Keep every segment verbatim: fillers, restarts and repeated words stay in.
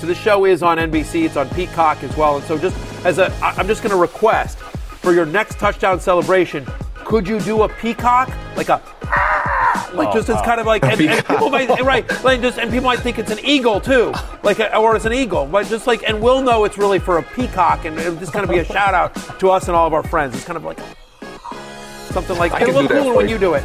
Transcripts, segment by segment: So the show is on N B C, it's on Peacock as well, and so just as a, I'm just going to request for your next touchdown celebration, could you do a peacock, like a, like oh, just as oh, kind of like, and, and people might, right, like just, and people might think it's an eagle too, like, a, or it's an eagle, but just like, and we'll know it's really for a peacock, and it'll just kind of be a shout out to us and all of our friends. It's kind of like something like, it'll look cooler when you do it.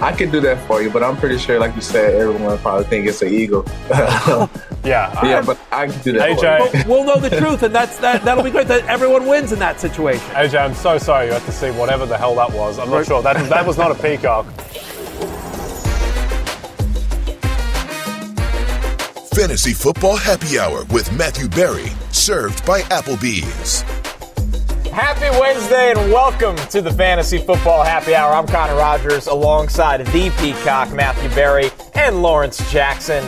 I could do that for you, but I'm pretty sure, like you said, everyone probably think it's an eagle. yeah, yeah, I'm, but I can do that. A J, for you. We'll, we'll know the truth, and that's that. That'll be great. That everyone wins in that situation. A J, I'm so sorry you had to see whatever the hell that was. I'm not sure that that was not a peacock. Fantasy Football Happy Hour with Matthew Berry, served by Applebee's. Happy Wednesday and welcome to the Fantasy Football Happy Hour. I'm Connor Rogers alongside the Peacock, Matthew Berry, and Lawrence Jackson.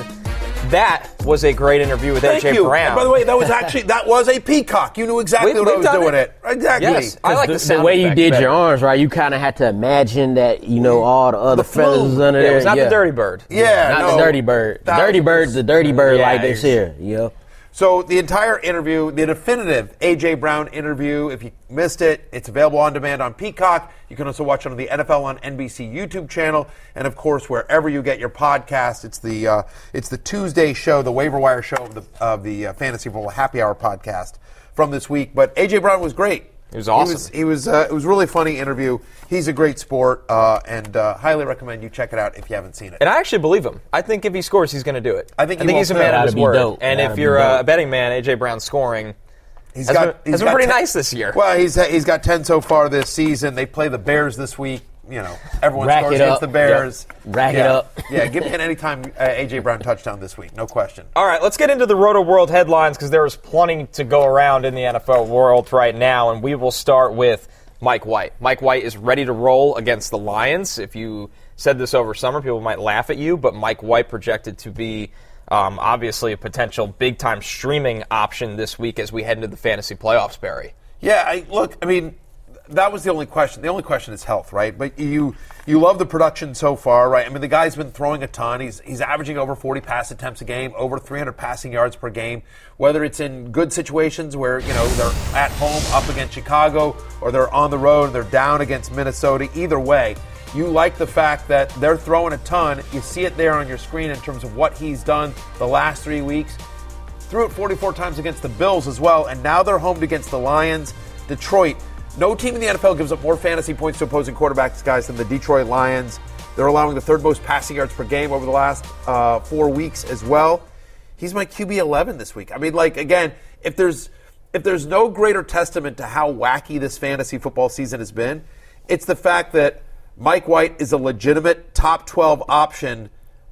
That was a great interview with A J Brown. And by the way, that was actually that was a peacock. You knew exactly we, what I was doing it. it. Exactly. Yes, I like the, the, the way you did better. your arms, right? You kind of had to imagine that, you know, all the other the feathers under yeah, there. It was not yeah. the dirty bird. Yeah, yeah not no, the dirty bird. The dirty bird's the dirty bird yeah, like this here, you know. So the entire interview, the definitive A J Brown interview, if you missed it, it's available on demand on Peacock. You can also watch it on the N F L on N B C YouTube channel. And, of course, wherever you get your podcast, it's the uh, it's the Tuesday show, the waiver wire show of the, of the uh, Fantasy Football Happy Hour podcast from this week. But A J Brown was great. It was awesome. He was, he was, uh, it was a really funny interview. He's a great sport, uh, and uh, highly recommend you check it out if you haven't seen it. And I actually believe him. I think if he scores, he's going to do it. I think, he I think he's a man out of his word. Dope. And That'd if you're uh, a betting man, A J Brown scoring he's has got, been, he's has got been pretty ten, nice this year. Well, he's he's got ten so far this season. They play the Bears this week. You know, everyone Rack scores against the Bears. Yep. Rack yeah. it up. yeah, give me an anytime uh, A J Brown touchdown this week, no question. All right, let's get into the Roto World headlines because there is plenty to go around in the N F L world right now, and we will start with Mike White. Mike White is ready to roll against the Lions. If you said this over summer, people might laugh at you, but Mike White projected to be um, obviously a potential big-time streaming option this week as we head into the fantasy playoffs, Barry. Yeah, I, look, I mean... That was the only question. The only question is health, right? But you you love the production so far, right? I mean, the guy's been throwing a ton. He's he's averaging over forty pass attempts a game, over three hundred passing yards per game, whether it's in good situations where, you know, they're at home up against Chicago or they're on the road and they're down against Minnesota. Either way, you like the fact that they're throwing a ton. You see it there on your screen in terms of what he's done the last three weeks. Threw it forty-four times against the Bills as well, and now they're homed against the Lions. Detroit. No team in the N F L gives up more fantasy points to opposing quarterbacks, guys, than the Detroit Lions. They're allowing the third most passing yards per game over the last uh, four weeks as well. He's my Q B eleven this week. I mean, like, again, if there's if there's no greater testament to how wacky this fantasy football season has been, it's the fact that Mike White is a legitimate top twelve option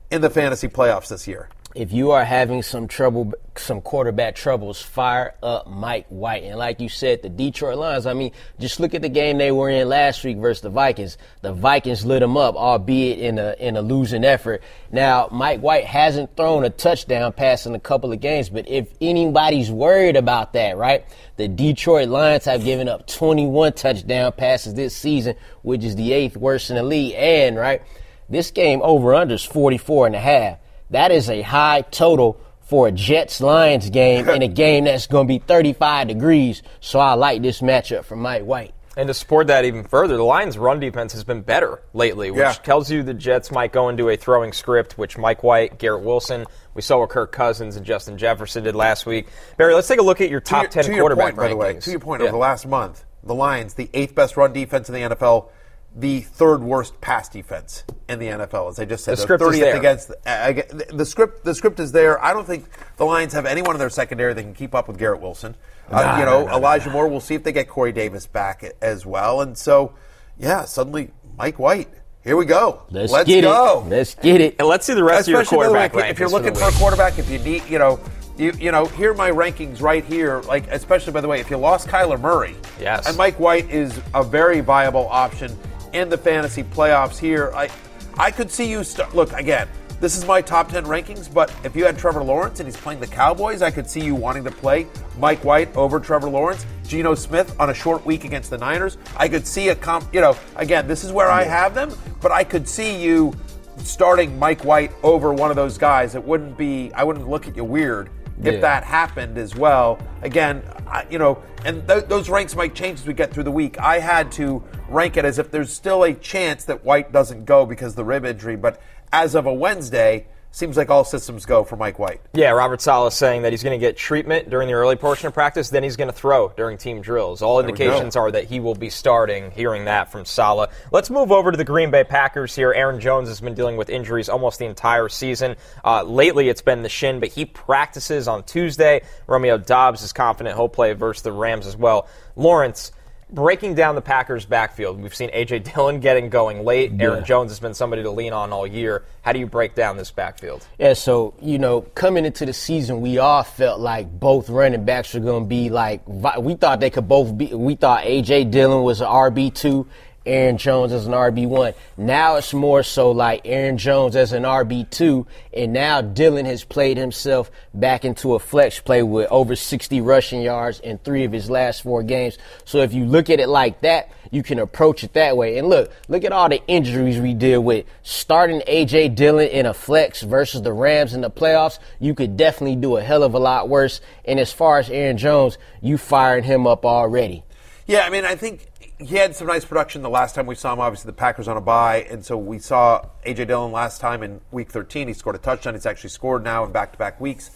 in the fantasy playoffs this year. If you are having some trouble, some quarterback troubles, fire up Mike White. And like you said, the Detroit Lions, I mean, just look at the game they were in last week versus the Vikings. The Vikings lit them up, albeit in a in a losing effort. Now, Mike White hasn't thrown a touchdown pass in a couple of games, but if anybody's worried about that, right, the Detroit Lions have given up twenty-one touchdown passes this season, which is the eighth worst in the league. And, right, this game over-under is forty-four and a half. That is a high total for a Jets-Lions game in a game that's going to be thirty-five degrees. So I like this matchup for Mike White. And to support that even further, the Lions' run defense has been better lately, which yeah. tells you the Jets might go into a throwing script, which Mike White, Garrett Wilson, we saw what Kirk Cousins and Justin Jefferson did last week. Barry, let's take a look at your top to your, ten to quarterback point, rankings. By the way, to your point, yeah. over the last month, the Lions, the eighth best run defense in the N F L, the third worst pass defense in the N F L, as I just said. The script is there. Against, uh, the, the, script, the script is there. I don't think the Lions have anyone in their secondary that can keep up with Garrett Wilson. Uh, nah, you know, nah, nah, Elijah nah. Moore, we'll see if they get Corey Davis back as well. And so, yeah, suddenly Mike White. Here we go. Let's, let's get go. It. Let's get it. And let's see the rest Especially of your quarterback rankings. If you're looking for a quarterback, if you need, you know, You you know, here are my rankings right here. Like, especially, by the way, if you lost Kyler Murray, yes, and Mike White is a very viable option in the fantasy playoffs here. I I could see you st- look again. This is my top ten rankings, but if you had Trevor Lawrence and he's playing the Cowboys, I could see you wanting to play Mike White over Trevor Lawrence. Geno Smith on a short week against the Niners. I could see a comp. You know, again, this is where I have them, but I could see you starting Mike White over one of those guys. It wouldn't be. I wouldn't look at you weird. If yeah. that happened as well, again, I, you know, and th- those ranks might change as we get through the week. I had to rank it as if there's still a chance that White doesn't go because of the rib injury. But as of a Wednesday, seems like all systems go for Mike White. Yeah, Robert Saleh saying that he's going to get treatment during the early portion of practice, then he's going to throw during team drills. All there indications are that he will be starting, hearing that from Saleh. Let's move over to the Green Bay Packers here. Aaron Jones has been dealing with injuries almost the entire season. Uh, lately it's been the shin, but he practices on Tuesday. Romeo Doubs is confident he'll play versus the Rams as well. Lawrence, breaking down the Packers' backfield, we've seen A J Dillon getting going late. Aaron yeah. Jones has been somebody to lean on all year. How do you break down this backfield? Yeah, so, you know, coming into the season, we all felt like both running backs were going to be like – we thought they could both be – we thought A J Dillon was an R B two, Aaron Jones as an R B one. Now it's more so like Aaron Jones as an R B two, and now Dillon has played himself back into a flex play with over sixty rushing yards in three of his last four games. So if you look at it like that, you can approach it that way. And look, look at all the injuries we deal with. Starting A J. Dillon in a flex versus the Rams in the playoffs, you could definitely do a hell of a lot worse. And as far as Aaron Jones, you fired him up already. Yeah, I mean, I think he had some nice production the last time we saw him. Obviously, the Packers on a bye, and so we saw A J. Dillon last time in Week thirteen. He scored a touchdown. He's actually scored now in back-to-back weeks.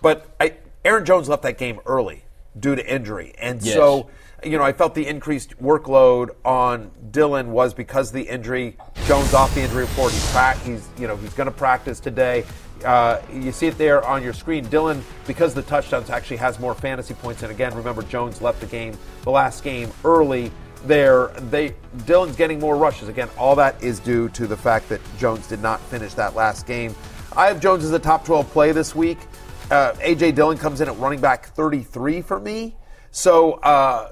But I, Aaron Jones left that game early due to injury, and yes. so you know I felt the increased workload on Dillon was because of the injury. Jones off the injury report. He's pra- he's you know he's going to practice today. Uh, you see it there on your screen. Dillon, because the touchdowns, actually has more fantasy points. And again, remember Jones left the game, the last game early. There, they Dillon's getting more rushes. Again, all that is due to the fact that Jones did not finish that last game. I have Jones as the top twelve play this week. Uh, A J. Dillon comes in at running back thirty-three for me. So uh,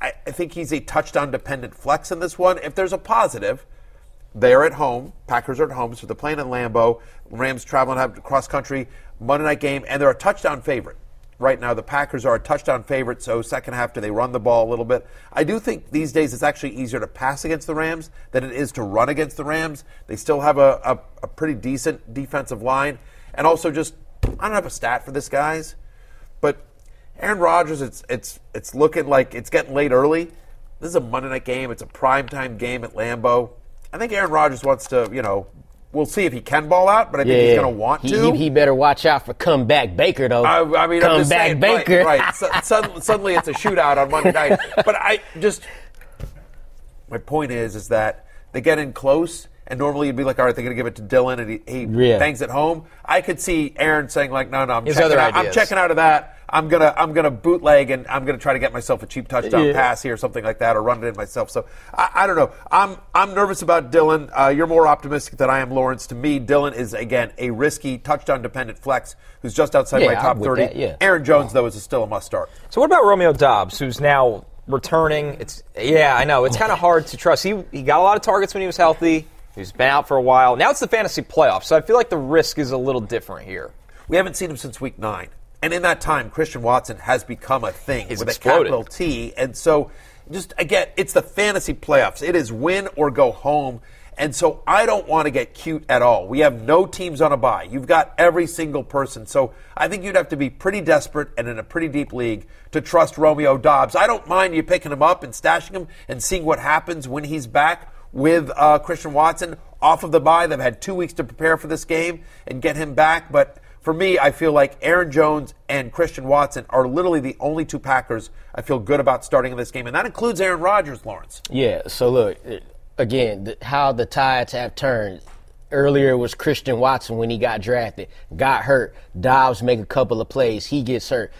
I, I think he's a touchdown-dependent flex in this one. If there's a positive, they're at home. Packers are at home, so they're playing in Lambeau. Rams traveling have cross-country Monday night game, and they're a touchdown favorite. Right now, the Packers are a touchdown favorite, so second half, do they run the ball a little bit? I do think these days it's actually easier to pass against the Rams than it is to run against the Rams. They still have a, a, a pretty decent defensive line. And also just, I don't have a stat for this, guys, but Aaron Rodgers, it's it's it's looking like it's getting late early. This is a Monday night game. It's a primetime game at Lambeau. I think Aaron Rodgers wants to, you know, we'll see if he can ball out, but I think yeah, he's going to want he, to. He, he better watch out for comeback Baker, though. I, I mean, comeback saying, Baker. Right. right. so, suddenly, suddenly it's a shootout on Monday night. But I just – my point is is that they get in close, and normally you'd be like, all right, they're going to give it to Dillon, and he, he yeah. bangs it home. I could see Aaron saying, like, no, no, I'm, checking out. I'm checking out of that. I'm going to I'm gonna bootleg, and I'm going to try to get myself a cheap touchdown yeah. pass here or something like that, or run it in myself. So I, I don't know. I'm I'm nervous about Dillon. Uh, you're more optimistic than I am, Lawrence. To me, Dillon is, again, a risky, touchdown-dependent flex who's just outside yeah, my top thirty. That, yeah. Aaron Jones, though, is a still a must-start. So what about Romeo Doubs, who's now returning? It's Yeah, I know. It's kind of hard to trust. He, he got a lot of targets when he was healthy. He's been out for a while. Now it's the fantasy playoffs, so I feel like the risk is a little different here. We haven't seen him since Week nine. And in that time, Christian Watson has become a thing. He's with exploded. A capital T. And so, just again, it's the fantasy playoffs. It is win or go home. And so I don't want to get cute at all. We have no teams on a bye. You've got every single person. So I think you'd have to be pretty desperate and in a pretty deep league to trust Romeo Doubs. I don't mind you picking him up and stashing him and seeing what happens when he's back with uh, Christian Watson off of the bye. They've had two weeks to prepare for this game and get him back. But for me, I feel like Aaron Jones and Christian Watson are literally the only two Packers I feel good about starting in this game. And that includes Aaron Rodgers, Lawrence. Yeah, so look, again, how the tides have turned. Earlier it was Christian Watson when he got drafted, got hurt. Dobbs make a couple of plays. He gets hurt.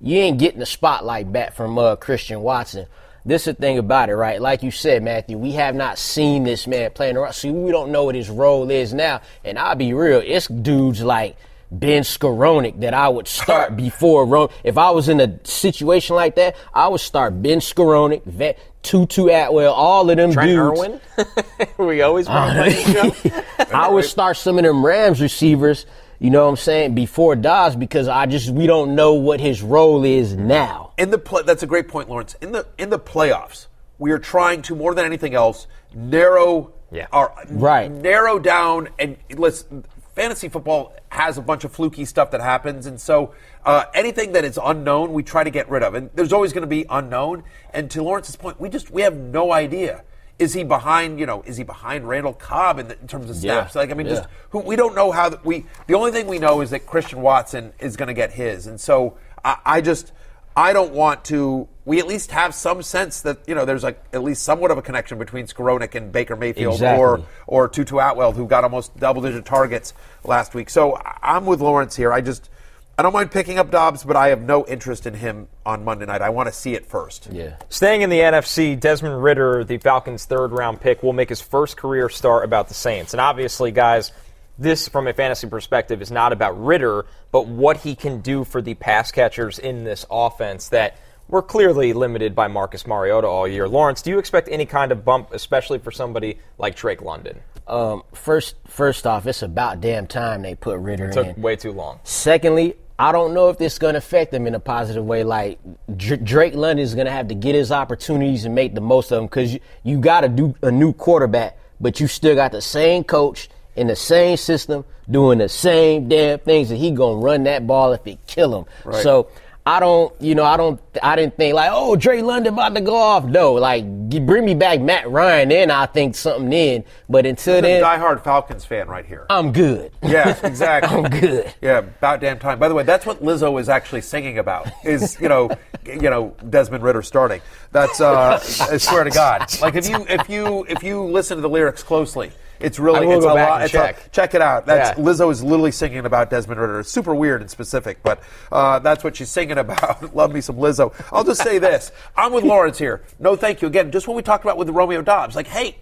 You ain't getting the spotlight back from uh, Christian Watson. This is the thing about it, right? Like you said, Matthew, we have not seen this man playing around. See, we don't know what his role is now. And I'll be real, it's dudes like Ben Skowronek that I would start before Rome. If I was in a situation like that, I would start Ben Skowronek, Vet, Tutu Atwell, all of them Trent dudes. Trent Irwin? We always want uh, to play I would start some of them Rams receivers, you know what I'm saying, before Dobbs, because I just we don't know what his role is now. In the play, that's a great point, Lawrence. In the in the playoffs, we are trying to, more than anything else, narrow yeah. our, right. narrow down and let's – fantasy football has a bunch of fluky stuff that happens, and so uh, anything that is unknown, we try to get rid of. And there's always going to be unknown. And to Lawrence's point, we just we have no idea. Is he behind? You know, is he behind Randall Cobb in, the, in terms of snaps? Yeah. Like, I mean, yeah. just who, we don't know how the, we. The only thing we know is that Christian Watson is going to get his, and so I, I just I don't want to. We at least have some sense that, you know, there's like at least somewhat of a connection between Skowronek and Baker Mayfield exactly. or or Tutu Atwell, who got almost double-digit targets last week. So I'm with Lawrence here. I just I don't mind picking up Dobbs, but I have no interest in him on Monday night. I want to see it first. Yeah. Staying in the N F C, Desmond Ridder, the Falcons' third-round pick, will make his first career start about the Saints. And obviously, guys, this, from a fantasy perspective, is not about Ridder, but what he can do for the pass catchers in this offense that – we're clearly limited by Marcus Mariota all year. Lawrence, do you expect any kind of bump, especially for somebody like Drake London? Um, first, first off, it's about damn time they put Ridder in. It took in. way too long. Secondly, I don't know if this is going to affect them in a positive way. Like, Dr- Drake London is going to have to get his opportunities and make the most of them, because you, you got to do a new quarterback, but you still got the same coach in the same system doing the same damn things, and he going to run that ball if it kill him. Right. So I don't, you know, I don't, I didn't think like, oh, Dre London about to go off. No, like, bring me back Matt Ryan, then I think something in. But until He's then, a diehard Falcons fan right here. I'm good. Yeah, exactly. I'm good. Yeah, about damn time. By the way, that's what Lizzo is actually singing about. Is you know, you know, Desmond Ridder starting. That's uh, I swear to God. Like if you if you if you listen to the lyrics closely. It's really, it's a lot. Check. check it out. That's, yeah. Lizzo is literally singing about Desmond Ridder. It's super weird and specific, but uh, that's what she's singing about. Love me some Lizzo. I'll just say this. I'm with Lawrence here. No, thank you. Again, just what we talked about with Romeo Doubs. Like, hey,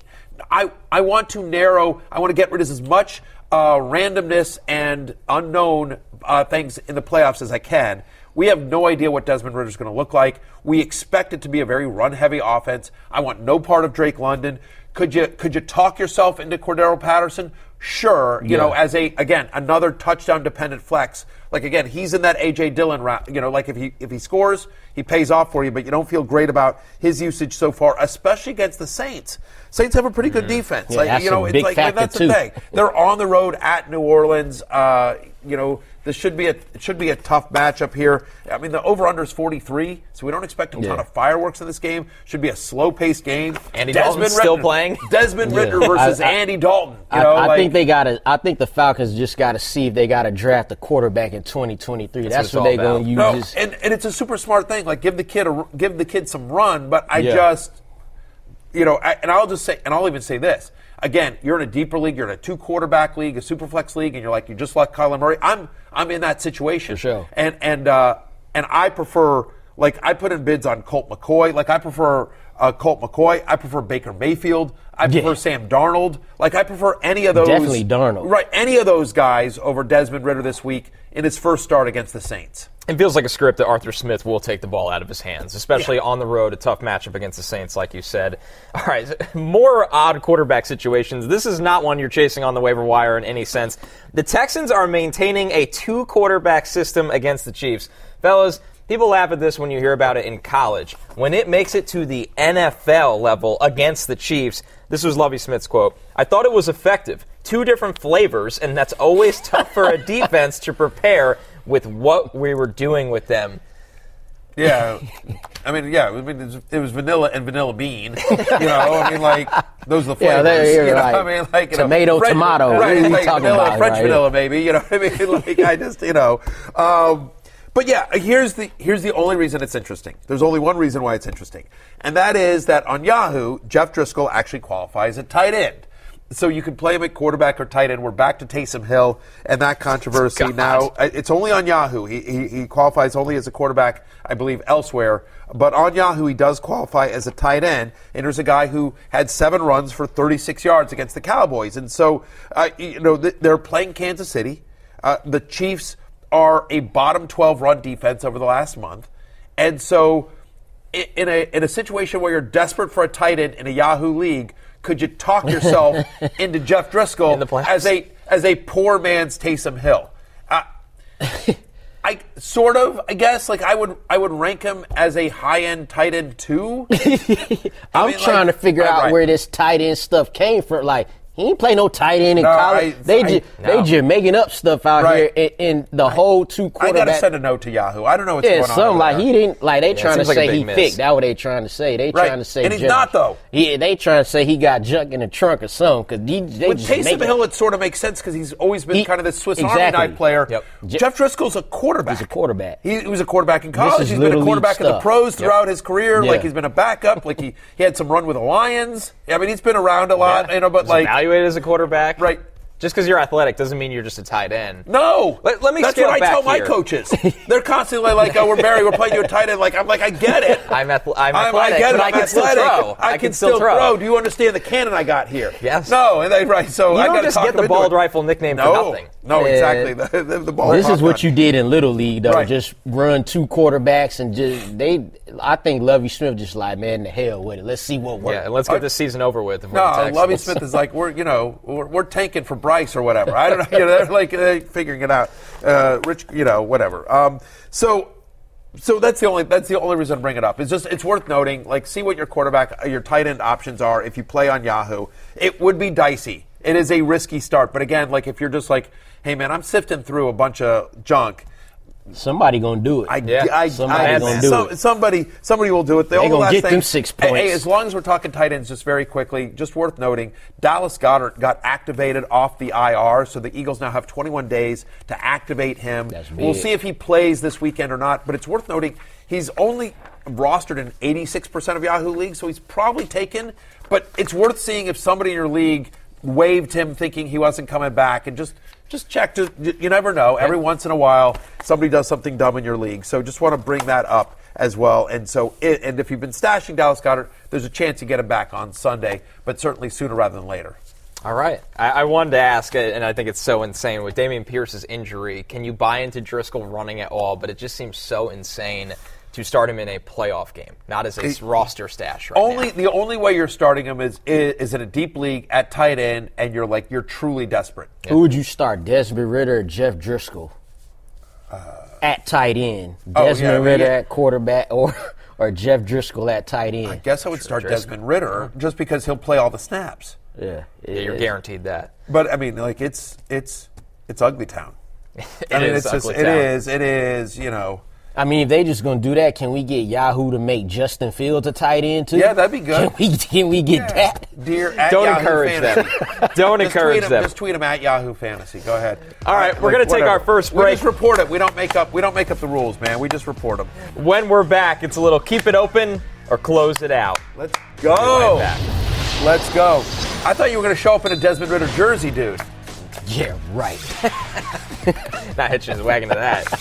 I, I want to narrow, I want to get rid of as much uh, randomness and unknown uh, things in the playoffs as I can. We have no idea what Desmond Ridder is going to look like. We expect it to be a very run-heavy offense. I want no part of Drake London. Could you could you talk yourself into Cordero Patterson? Sure, you yeah. know, as a again another touchdown dependent flex. Like again, he's in that A J Dillon round. You know, like if he if he scores, he pays off for you, but you don't feel great about his usage so far, especially against the Saints. Saints have a pretty good mm. defense. Yeah, like that's you know, a it's big like factor that's too. the thing. They're on the road at New Orleans. Uh, you know, this should be a it should be a tough matchup here. I mean, the over/under is forty-three, so we don't expect a yeah. ton of fireworks in this game. Should be a slow-played game. Andy Dalton's still playing. Desmond Ridder yeah. versus I, I, Andy Dalton. You know, I, I like, think they got to. I think the Falcons just got to see if they got to draft a quarterback in twenty twenty-three. That's, that's what they're going to use. No, this. and and it's a super smart thing. Like give the kid a, give the kid some run. But I yeah. just, you know, I, and I'll just say, and I'll even say this. Again, you're in a deeper league. You're in a two-quarterback league, a superflex league, and you're like, you just like Kyler Murray. I'm I'm in that situation. For sure. And and uh, and I prefer, like, I put in bids on Colt McCoy. Like, I prefer uh, Colt McCoy. I prefer Baker Mayfield. I yeah. prefer Sam Darnold. Like, I prefer any of those. Definitely Darnold. Right, any of those guys over Desmond Ridder this week in his first start against the Saints. It feels like a script that Arthur Smith will take the ball out of his hands, especially yeah. on the road, a tough matchup against the Saints, like you said. All right, more odd quarterback situations. This is not one you're chasing on the waiver wire in any sense. The Texans are maintaining a two-quarterback system against the Chiefs. Fellas, people laugh at this when you hear about it in college. When it makes it to the N F L level against the Chiefs, this was Lovie Smith's quote, "I thought it was effective. Two different flavors, and that's always tough for a defense to prepare with what we were doing with them." Yeah, I mean, yeah, I mean, it was vanilla and vanilla bean. You know, I mean, like, those are the flavors. Yeah, you're you know, right. I mean, like, you tomato, know, French, tomato. Right, like vanilla, about, French right? vanilla, baby. You know what I mean? Like, I just, you know. Um, but yeah, here's the here's the only reason it's interesting. There's only one reason why it's interesting, and that is that on Yahoo, Jeff Driscoll actually qualifies at tight end. So you can play him at quarterback or tight end. We're back to Taysom Hill and that controversy God. Now. It's only on Yahoo. He, he he qualifies only as a quarterback, I believe, elsewhere. But on Yahoo, he does qualify as a tight end. And there's a guy who had seven runs for thirty-six yards against the Cowboys. And so, uh, you know, th- they're playing Kansas City. Uh, the Chiefs are a bottom twelve run defense over the last month. And so in a in a situation where you're desperate for a tight end in a Yahoo league, could you talk yourself into Jeff Driscoll in as a as a poor man's Taysom Hill? Uh, I sort of, I guess, like I would I would rank him as a high end tight end too. I'm mean, trying like, to figure right, out right. where this tight end stuff came from. Like he ain't play no tight end in no, college. I, they I, ju- no. they just making up stuff out right. here in, in the I, whole two quarterback. I gotta send a note to Yahoo. I don't know what's yeah, going on. Something like he didn't like they yeah, trying to like say he miss. picked. That's what they trying to say. They right. trying to say and he's junk. not though. Yeah, they trying to say he got junk in the trunk or something. Cause he, they with Taysom Hill, it sort of makes sense because he's always been he, kind of this Swiss exactly. Army knife player. Yep. Je- Jeff Driscoll's a quarterback. He's a quarterback. He, he was a quarterback in college. He's been a quarterback stuff. in the pros throughout yep. his career. Yeah. Like he's been a backup. Like he he had some run with the Lions. I mean, he's been around a lot. You know, but like. As a quarterback, right? Just because you're athletic doesn't mean you're just a tight end. No, let, let me. That's what I tell here. my coaches. They're constantly like, "Oh, we're married. We're playing you a tight end." Like I'm like, I get it. I'm, ath- I'm athletic. I get it. I'm I can athletic. Still throw. I, I can, can still throw. throw. Do you understand the cannon I got here? Yes. No. And they, right. So you I don't just talk get the bald rifle nickname no. for nothing. No, exactly. The, the, the ball. This is what you did in Little League, though. Right. Just run two quarterbacks and just they. I think Lovie Smith just like, man, to hell with it. Let's see what works. Yeah, and let's get this season over with. No, Lovie Smith is like, we're you know we're, we're tanking for Bryce or whatever. I don't know. You know, they're like they're figuring it out. Uh, Rich, you know, whatever. Um, so. So that's the only that's the only reason to bring it up. It's just it's worth noting. Like, see what your quarterback, your tight end options are if you play on Yahoo. It would be dicey. It is a risky start. But again, like if you're just like, hey man, I'm sifting through a bunch of junk. Somebody gonna do it. I, yeah. I, somebody I, gonna do some, it. Somebody, somebody will do it. The they gonna get thing, them six points. Hey, as long as we're talking tight ends, just very quickly, just worth noting, Dallas Goedert got activated off the I R, so the Eagles now have twenty-one days to activate him. That's we'll big. see if he plays this weekend or not. But it's worth noting, he's only rostered in eighty-six percent of Yahoo leagues, so he's probably taken. But it's worth seeing if somebody in your league waived him, thinking he wasn't coming back, and just. Just check. Just, you never know. Every once in a while, somebody does something dumb in your league. So just want to bring that up as well. And so, it, and if you've been stashing Dallas Goedert, there's a chance you get him back on Sunday, but certainly sooner rather than later. All right. I, I wanted to ask, and I think it's so insane, with Damian Pierce's injury, can you buy into Driscoll running at all? But it just seems so insane to start him in a playoff game, not as a it, roster stash right only, now. The only way you're starting him is, is is in a deep league at tight end, and you're like you're truly desperate. Yeah. Who would you start, Desmond Ridder or Jeff Driscoll? Uh, at tight end, Desmond oh, yeah, Ridder yeah. at quarterback, or or Jeff Driscoll at tight end. I guess I would start Driscoll. Desmond Ridder just because he'll play all the snaps. Yeah, yeah you're is. guaranteed that. But I mean, like it's it's it's ugly town. it I mean, is it's ugly just, town. It is. It is. You know. I mean, if they just going to do that, can we get Yahoo to make Justin Fields a tight end, too? Yeah, that'd be good. Can we, can we get yeah. that? Dear, at Don't Yahoo encourage Fantasy. Them. Don't encourage them. Just tweet them at Yahoo Fantasy. Go ahead. All right, like, we're going to take our first break. We just report it. We don't make up, we don't make up the rules, man. We just report them. When we're back, it's a little keep it open or close it out. Let's go. Right Let's go. I thought you were going to show up in a Desmond Ridder jersey, dude. Yeah, right. Not hitching his wagon to that.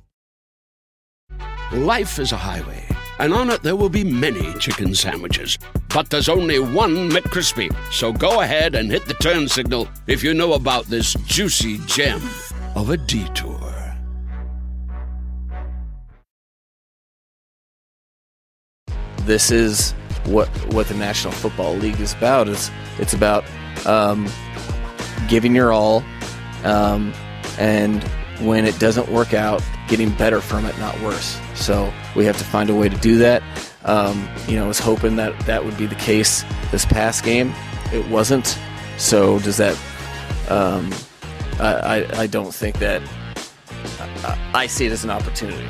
Life is a highway, and on it there will be many chicken sandwiches. But there's only one McCrispy. So go ahead and hit the turn signal if you know about this juicy gem of a detour. This is what what the National Football League is about. Is it's about um, giving your all, um, and when it doesn't work out, getting better from it, not worse. So we have to find a way to do that. Um, you know, I was hoping that that would be the case this past game. It wasn't. So does that um, – I, I, I don't think that I, – I see it as an opportunity.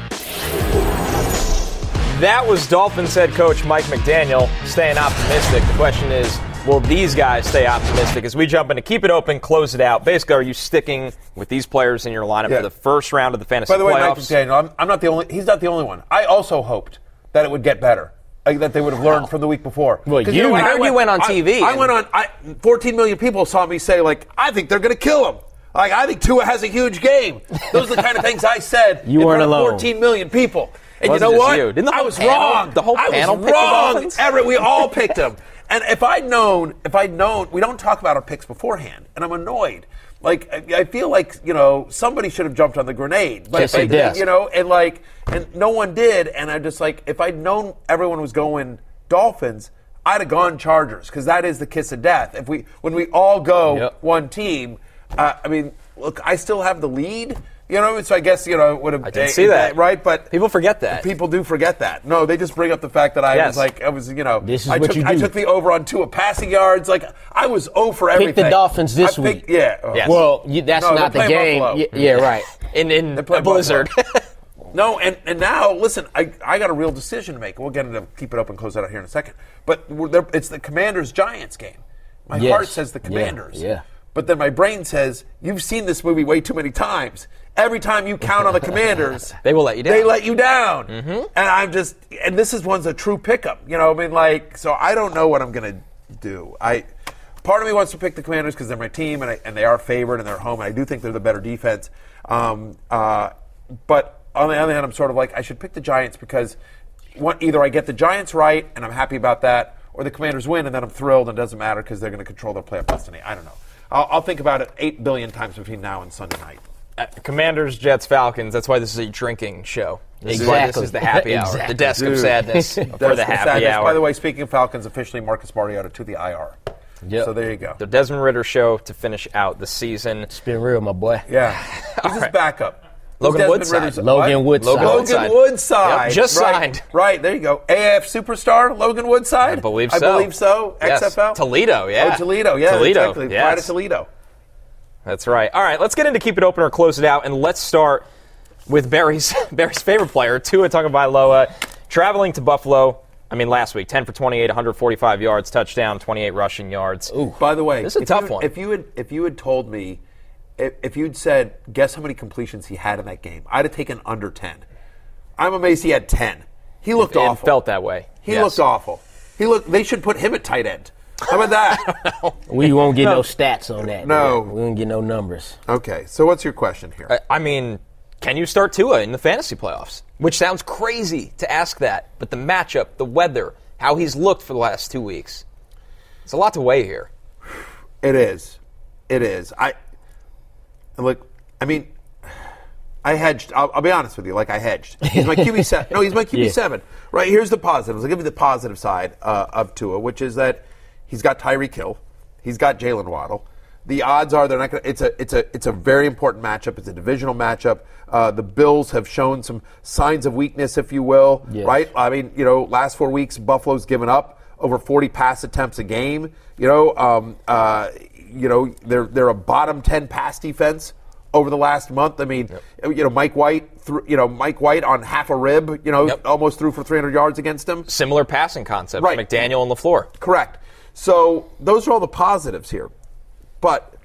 That was Dolphins head coach Mike McDaniel staying optimistic. The question is, will these guys stay optimistic as we jump into keep it open, close it out? Basically, are you sticking with these players in your lineup yeah. for the first round of the fantasy playoffs? By the way, playoffs? Mike McDaniel, I'm, I'm not the only. He's not the only one. I also hoped that it would get better, like, that they would have learned oh. from the week before. Well, you, you know, heard went, you went on T V. I, I went on. I, fourteen million people saw me say, like, I think they're going to kill him. Like, I think Tua has a huge game. Those are the kind of things I said. You weren't alone. fourteen million people, and Wasn't you know what? You. Didn't the whole I was panel, wrong. The whole panel I was wrong. The Everett, we all picked him. And if I'd known, if I'd known, we don't talk about our picks beforehand, and I'm annoyed. Like, I, I feel like, you know, somebody should have jumped on the grenade. But yes, they did. You know, and like, and no one did, and I'm just like, if I'd known everyone was going Dolphins, I'd have gone Chargers, because that is the kiss of death. If we, when we all go yep. one team, uh, I mean, look, I still have the lead. You know, so I guess, you know, would have. I didn't uh, see that. Right? But people forget that. People do forget that. No, they just bring up the fact that I yes. was like, I was, you know, this is I, what took, you I took the over on two of passing yards. Like, I was zero for everything. Pick the Dolphins this I week. Pick, yeah. Yes. Well, you, that's no, not the game. Y- yeah, right. In, in a blizzard. No, and, and now, listen, I, I got a real decision to make. We'll get into keep it open, close it out here in a second. But we're, it's the Commanders-Giants game. My yes. heart says the Commanders. Yeah. yeah. But then my brain says, you've seen this movie way too many times. Every time you count on the Commanders, they will let you down. They let you down. Mm-hmm. And I'm just, and this is one's a true pickup. You know, I mean, like, so I don't know what I'm going to do. I, part of me wants to pick the Commanders because they're my team and, I, and they are favored and they're home. And I do think they're the better defense. Um, uh, but on the other hand, I'm sort of like, I should pick the Giants because one, either I get the Giants right and I'm happy about that, or the Commanders win and then I'm thrilled and it doesn't matter because they're going to control their playoff destiny. I don't know. I'll, I'll think about it eight billion times between now and Sunday night. Uh, Commanders, Jets, Falcons. That's why this is a drinking show. This exactly. Is, this is the happy hour. Exactly. The desk Dude. Of sadness for the, the happy sadness. Hour. By the way, speaking of Falcons, officially Marcus Mariota to the I R. Yep. So there you go. The Desmond Ridder show to finish out the season. It's been real, my boy. Yeah. Who's his right. backup? Logan Woodside. Logan Woodside. Logan Woodside. Logan Woodside. Yep, just right, signed. Right, there you go. A A F superstar, Logan Woodside? I believe so. I believe so. Yes. X F L? Toledo, yeah. Oh, Toledo, yeah. Toledo, exactly. Yes. Pride of Toledo. That's right. All right, let's get into keep it open or close it out, and let's start with Barry's Barry's favorite player, Tua Tagovailoa, traveling to Buffalo. I mean, last week, ten for twenty-eight, one forty-five yards, touchdown, twenty-eight rushing yards. Ooh. By the way, this is a tough you, one. If you had, if you had told me, if you'd said, guess how many completions he had in that game, I'd have taken under ten. I'm amazed he had ten. He looked it, it awful. It felt that way. He yes. looked awful. He looked. They should put him at tight end. How about that? We won't get no. no stats on that. No. Man. We won't get no numbers. Okay. So what's your question here? I, I mean, can you start Tua in the fantasy playoffs? Which sounds crazy to ask that, but the matchup, the weather, how he's looked for the last two weeks, it's a lot to weigh here. It is. It is. I... Look, I mean, I hedged. I'll, I'll be honest with you. Like, I hedged. He's my Q B seven. No, he's my Q B yeah. seven. Right, here's the positives. I'll give you the positive side uh, of Tua, which is that he's got Tyreek Hill. He's got Jaylen Waddle. The odds are they're not going to – it's a it's a, it's a very important matchup. It's a divisional matchup. Uh, the Bills have shown some signs of weakness, if you will. Yes. Right? I mean, you know, last four weeks, Buffalo's given up over forty pass attempts a game. You know, um, uh You know, they're they're a bottom ten pass defense over the last month. I mean, yep. you know, Mike White, threw, you know, Mike White on half a rib, you know, yep. almost threw for three hundred yards against him. Similar passing concept, right. McDaniel and LaFleur. Correct. So those are all the positives here. But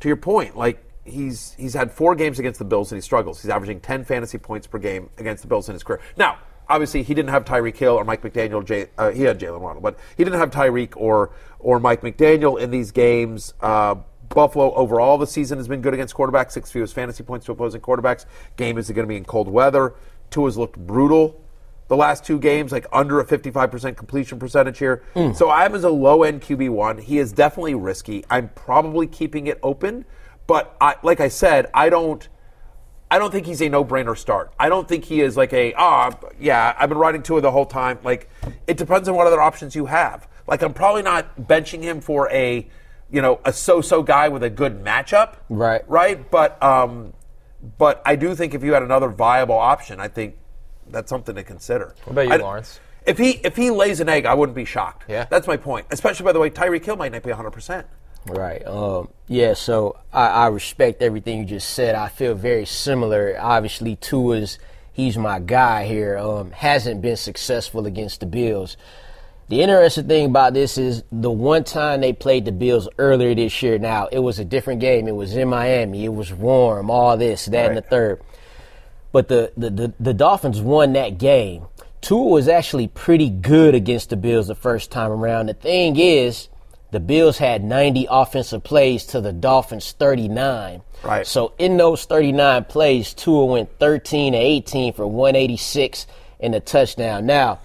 to your point, like, he's he's had four games against the Bills and he struggles. He's averaging ten fantasy points per game against the Bills in his career. Now, obviously, he didn't have Tyreek Hill or Mike McDaniel. Jay, uh, he had Jaylen Waddle, but he didn't have Tyreek or or Mike McDaniel in these games. Uh, Buffalo overall this season has been good against quarterbacks. Six fewest fantasy points to opposing quarterbacks. Game is going to be in cold weather. Tua's looked brutal the last two games, like under a fifty-five percent completion percentage here. Mm. So I was a low-end Q B one. He is definitely risky. I'm probably keeping it open, but I, like I said, I don't. I don't think he's a no-brainer start. I don't think he is like a, ah, oh, yeah, I've been riding Tua the whole time. Like, it depends on what other options you have. Like, I'm probably not benching him for a, you know, a so-so guy with a good matchup. Right. Right? But, um, but I do think if you had another viable option, I think that's something to consider. What about you, I, Lawrence? If he if he lays an egg, I wouldn't be shocked. Yeah. That's my point. Especially, by the way, Tyreek Hill might not be one hundred percent. Right. Um, yeah, so I, I respect everything you just said. I feel very similar. Obviously, Tua's, he's my guy here, um, hasn't been successful against the Bills. The interesting thing about this is the one time they played the Bills earlier this year, now, it was a different game. It was in Miami. It was warm, all this, that, right. and the third. But the, the, the, the Dolphins won that game. Tua was actually pretty good against the Bills the first time around. The thing is, the Bills had ninety offensive plays to the Dolphins' thirty-nine. Right. So in those thirty-nine plays, Tua went thirteen to eighteen for one eighty-six and a touchdown. Now,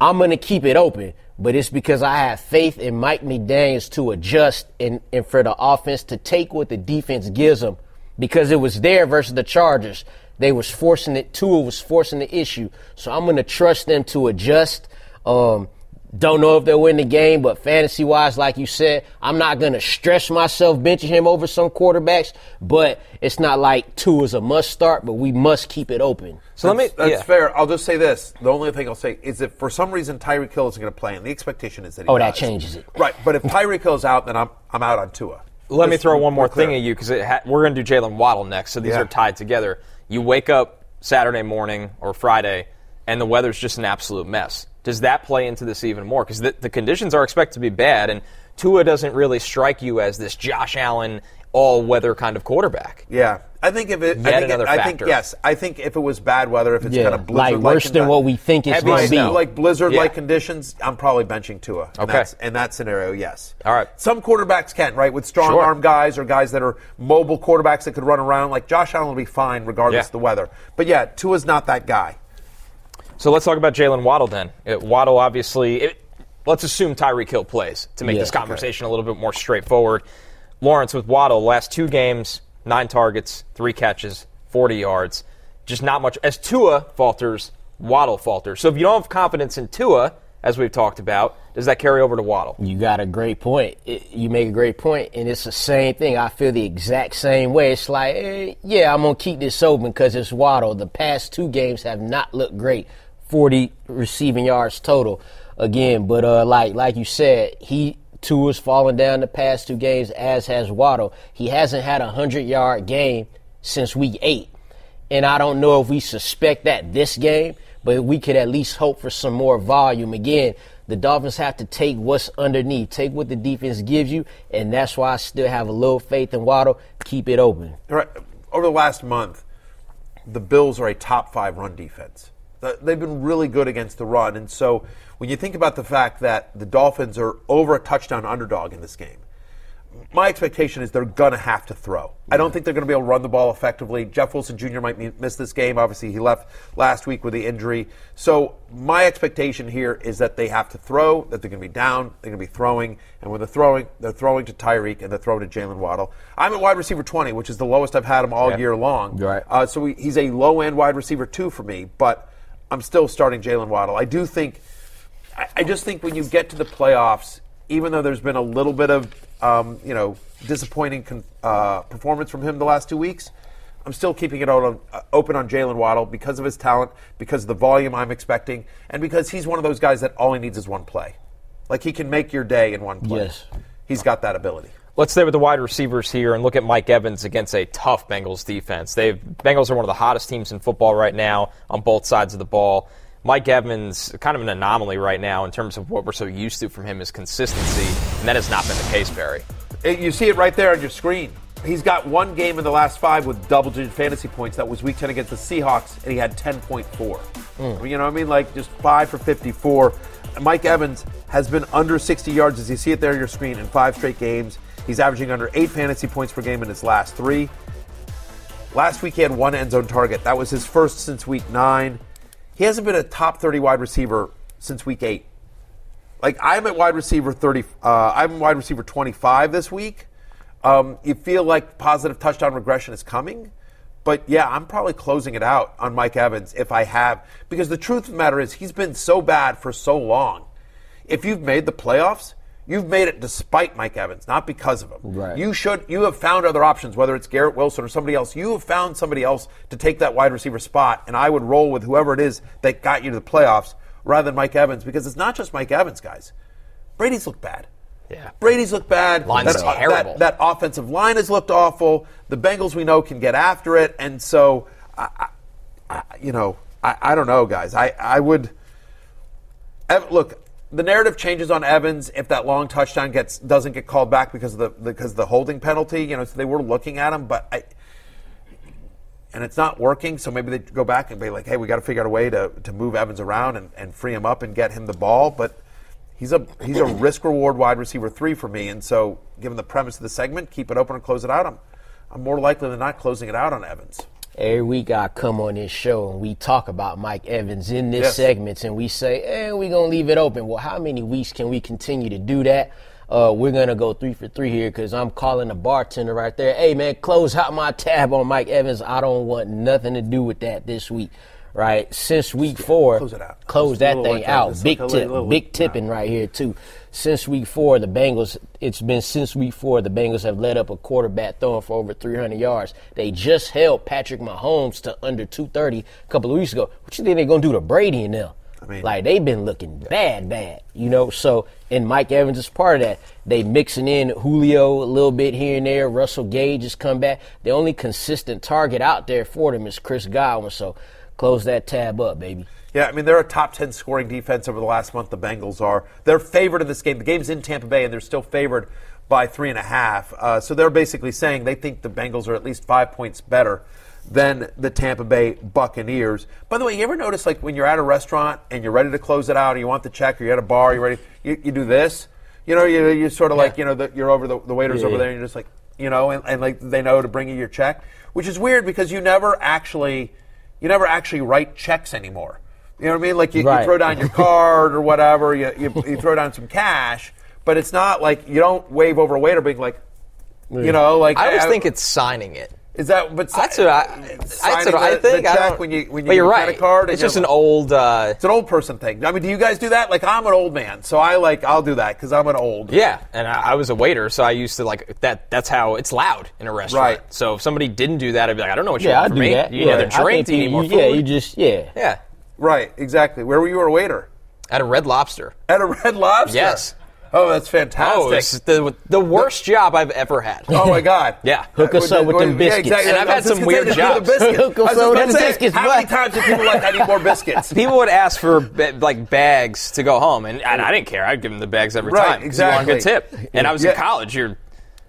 I'm going to keep it open, but it's because I have faith in Mike McDaniels to adjust and, and for the offense to take what the defense gives them, because it was there versus the Chargers. They was forcing it. Tua was forcing the issue. So I'm going to trust them to adjust. Um, Don't know if they'll win the game, but fantasy-wise, like you said, I'm not going to stress myself benching him over some quarterbacks, but it's not like two is a must-start, but we must keep it open. So that's, let me, that's yeah. fair. I'll just say this. The only thing I'll say is that for some reason Tyreek Hill isn't going to play, and the expectation is that he Oh, does. That changes it. Right, but if Tyreek Hill's out, then I'm I'm out on Tua. Let just me throw one more thing at you, because ha- we're going to do Jaylen Waddle next, so these yeah. are tied together. You wake up Saturday morning or Friday, and the weather's just an absolute mess. Does that play into this even more? Because the, the conditions are expected to be bad, and Tua doesn't really strike you as this Josh Allen all-weather kind of quarterback. Yeah. I think if it, Yet I think another it, I think, yes. I think if it was bad weather, if it's yeah. kind of blizzard-like, like worse than what we think it's going to be, like blizzard-like yeah. conditions, I'm probably benching Tua. Okay. That's, in that scenario, yes. All right. Some quarterbacks can, right? With strong sure. arm guys or guys that are mobile quarterbacks that could run around, like Josh Allen will be fine regardless yeah. of the weather. But yeah, Tua's not that guy. So let's talk about Jaylen Waddle then. It, Waddle, obviously, it, let's assume Tyreek Hill plays to make yeah, this conversation okay. a little bit more straightforward. Lawrence, with Waddle, last two games, nine targets, three catches, forty yards. Just not much. As Tua falters, Waddle falters. So if you don't have confidence in Tua, as we've talked about, does that carry over to Waddle? You got a great point. It, you make a great point, and it's the same thing. I feel the exact same way. It's like, eh, yeah, I'm going to keep this open because it's Waddle. The past two games have not looked great. forty receiving yards total again. But uh, like like you said, he too has fallen down the past two games, as has Waddle. He hasn't had a hundred-yard game since week eight. And I don't know if we suspect that this game, but we could at least hope for some more volume. Again, the Dolphins have to take what's underneath, take what the defense gives you, and that's why I still have a little faith in Waddle. Keep it open. All right. Over the last month, the Bills are a top-five run defense. They've been really good against the run. And so when you think about the fact that the Dolphins are over a touchdown underdog in this game, my expectation is they're going to have to throw. I don't think they're going to be able to run the ball effectively. Jeff Wilson Junior might miss this game. Obviously, he left last week with the injury. So my expectation here is that they have to throw, that they're going to be down, they're going to be throwing. And when they're throwing, they're throwing to Tyreek and they're throwing to Jaylen Waddle. I'm at wide receiver twenty, which is the lowest I've had him all yeah. year long. Right. Uh, so we, he's a low-end wide receiver two for me, but I'm still starting Jaylen Waddle. I do think – I just think when you get to the playoffs, even though there's been a little bit of, um, you know, disappointing con- uh, performance from him the last two weeks, I'm still keeping it on, uh, open on Jaylen Waddle because of his talent, because of the volume I'm expecting, and because he's one of those guys that all he needs is one play. Like, he can make your day in one play. Yes. He's got that ability. Let's stay with the wide receivers here and look at Mike Evans against a tough Bengals defense. They've Bengals are one of the hottest teams in football right now on both sides of the ball. Mike Evans, kind of an anomaly right now in terms of what we're so used to from him is consistency, and that has not been the case, Barry. It, you see it right there on your screen. He's got one game in the last five with double-digit fantasy points. That was week ten against the Seahawks, and he had ten point four. Mm. I mean, you know what I mean? Like, just five for fifty-four. Mike Evans has been under sixty yards, as you see it there on your screen, in five straight games. He's averaging under eight fantasy points per game in his last three. Last week, he had one end zone target. That was his first since week nine. He hasn't been a top thirty wide receiver since week eight. Like, I'm at wide receiver thirty. Uh, I'm wide receiver twenty-five this week. Um, you feel like positive touchdown regression is coming. But, yeah, I'm probably closing it out on Mike Evans if I have. Because the truth of the matter is he's been so bad for so long. If you've made the playoffs, you've made it despite Mike Evans, not because of him. Right. You should. You have found other options, whether it's Garrett Wilson or somebody else. You have found somebody else to take that wide receiver spot, and I would roll with whoever it is that got you to the playoffs rather than Mike Evans, because it's not just Mike Evans, guys. Brady's looked bad. Yeah, Brady's looked bad. Line's that, terrible. That, that offensive line has looked awful. The Bengals, we know, can get after it, and so, I, I, you know, I, I don't know, guys. I, I would – look – the narrative changes on Evans if that long touchdown gets doesn't get called back because of the because of the holding penalty. You know, so they were looking at him, but I, and it's not working. So maybe they go back and be like, "Hey, we got to figure out a way to, to move Evans around and, and free him up and get him the ball." But he's a he's a risk reward wide receiver three for me. And so, given the premise of the segment, keep it open and close it out. I'm I'm more likely than not closing it out on Evans. Every week I come on this show and we talk about Mike Evans in this yes. segment, and we say, eh, we're going to leave it open. Well, how many weeks can we continue to do that? Uh, we're going to go three for three here because I'm calling the bartender right there. Hey, man, close out my tab on Mike Evans. I don't want nothing to do with that this week, right? Since week four, close, it out. close that thing out. Big tip, little, little, big tipping right here, too. Since week four, the Bengals, it's been since week four, the Bengals have led up a quarterback throwing for over three hundred yards. They just held Patrick Mahomes to under two thirty a couple of weeks ago. What you think they're going to do to Brady and them? I mean, like, they've been looking bad, bad, you know? So, and Mike Evans is part of that. They mixing in Julio a little bit here and there. Russell Gage has come back. The only consistent target out there for them is Chris Godwin. So, close that tab up, baby. Yeah, I mean, they're a top ten scoring defense over the last month, the Bengals are. They're favored in this game. The game's in Tampa Bay, and they're still favored by three and a half. Uh, so they're basically saying they think the Bengals are at least five points better than the Tampa Bay Buccaneers. By the way, you ever notice, like, when you're at a restaurant and you're ready to close it out, or you want the check, or you're at a bar, you're ready, you, you do this. You know, you, you're sort of yeah. like, you know, the, you're over the, the waiter's yeah. over there, and you're just like, you know, and, and, like, they know to bring you your check, which is weird because you never actually, you never actually write checks anymore. You know what I mean? Like, you, right. you throw down your card or whatever, you, you you throw down some cash, but it's not like you don't wave over a waiter being like, yeah. you know, like. I always I, think it's signing it. Is that? But that's what I. That's what I the, think. The check I when you when you get right. a card. It's just an old. Uh, it's an old person thing. I mean, do you guys do that? Like, I'm an old man, so I like I'll do that because I'm an old. Yeah, and I, I was a waiter, so I used to like that. That's how it's loud in a restaurant. Right. So if somebody didn't do that, I'd be like, I don't know what you yeah, want I from me. That. You right. either drink, you need more food. Yeah, you just yeah yeah. Right, exactly. Where were you a waiter? At a Red Lobster. At a Red Lobster? Yes. Oh, that's fantastic. Oh, it's the, the worst the, job I've ever had. Oh, my God. yeah. Hook us up with them biscuits. Yeah, exactly. And I've had some weird jobs. Hook us up with them biscuits. How many times did people like, I need more biscuits? People would ask for, like, bags to go home, and, and I didn't care. I'd give them the bags every right, time. Right, exactly. You want a good tip. And I was yeah. in college. You're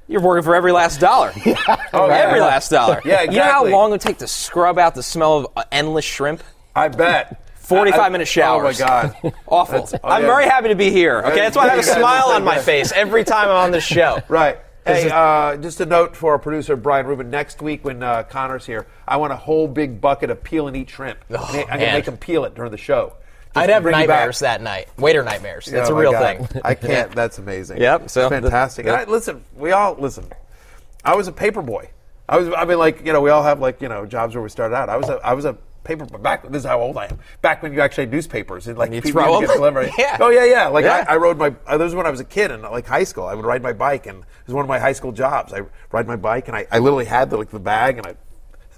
You're working for every last dollar. yeah. oh, every yeah. last dollar. Yeah, exactly. You know how long it would take to scrub out the smell of endless shrimp? I bet. forty-five minute showers. Oh, my God. Awful. Oh, I'm yeah. very happy to be here. Okay, that's why I have a smile on my face every time I'm on this show. Right. Hey, uh, just a note for our producer, Brian Rubin. Next week when uh, Connor's here, I want a whole big bucket of peel-and-eat shrimp. Oh, I'm going to make him peel it during the show. Just I'd have nightmares that night. Waiter nightmares. That's oh, a real God. thing. I can't. That's amazing. Yep. So fantastic. The, the, I, listen, we all – listen, I was a paper boy. I was. I mean, like, you know, we all have, like, you know, jobs where we started out. I was a, I was a – paper, but back this is how old I am. Back when you actually had newspapers and like people would get delivered. yeah. Oh yeah, yeah. Like yeah. I, I rode my. Uh, this was when I was a kid in like high school. I would ride my bike, and it was one of my high school jobs. I ride my bike, and I, I literally had the, like the bag, and I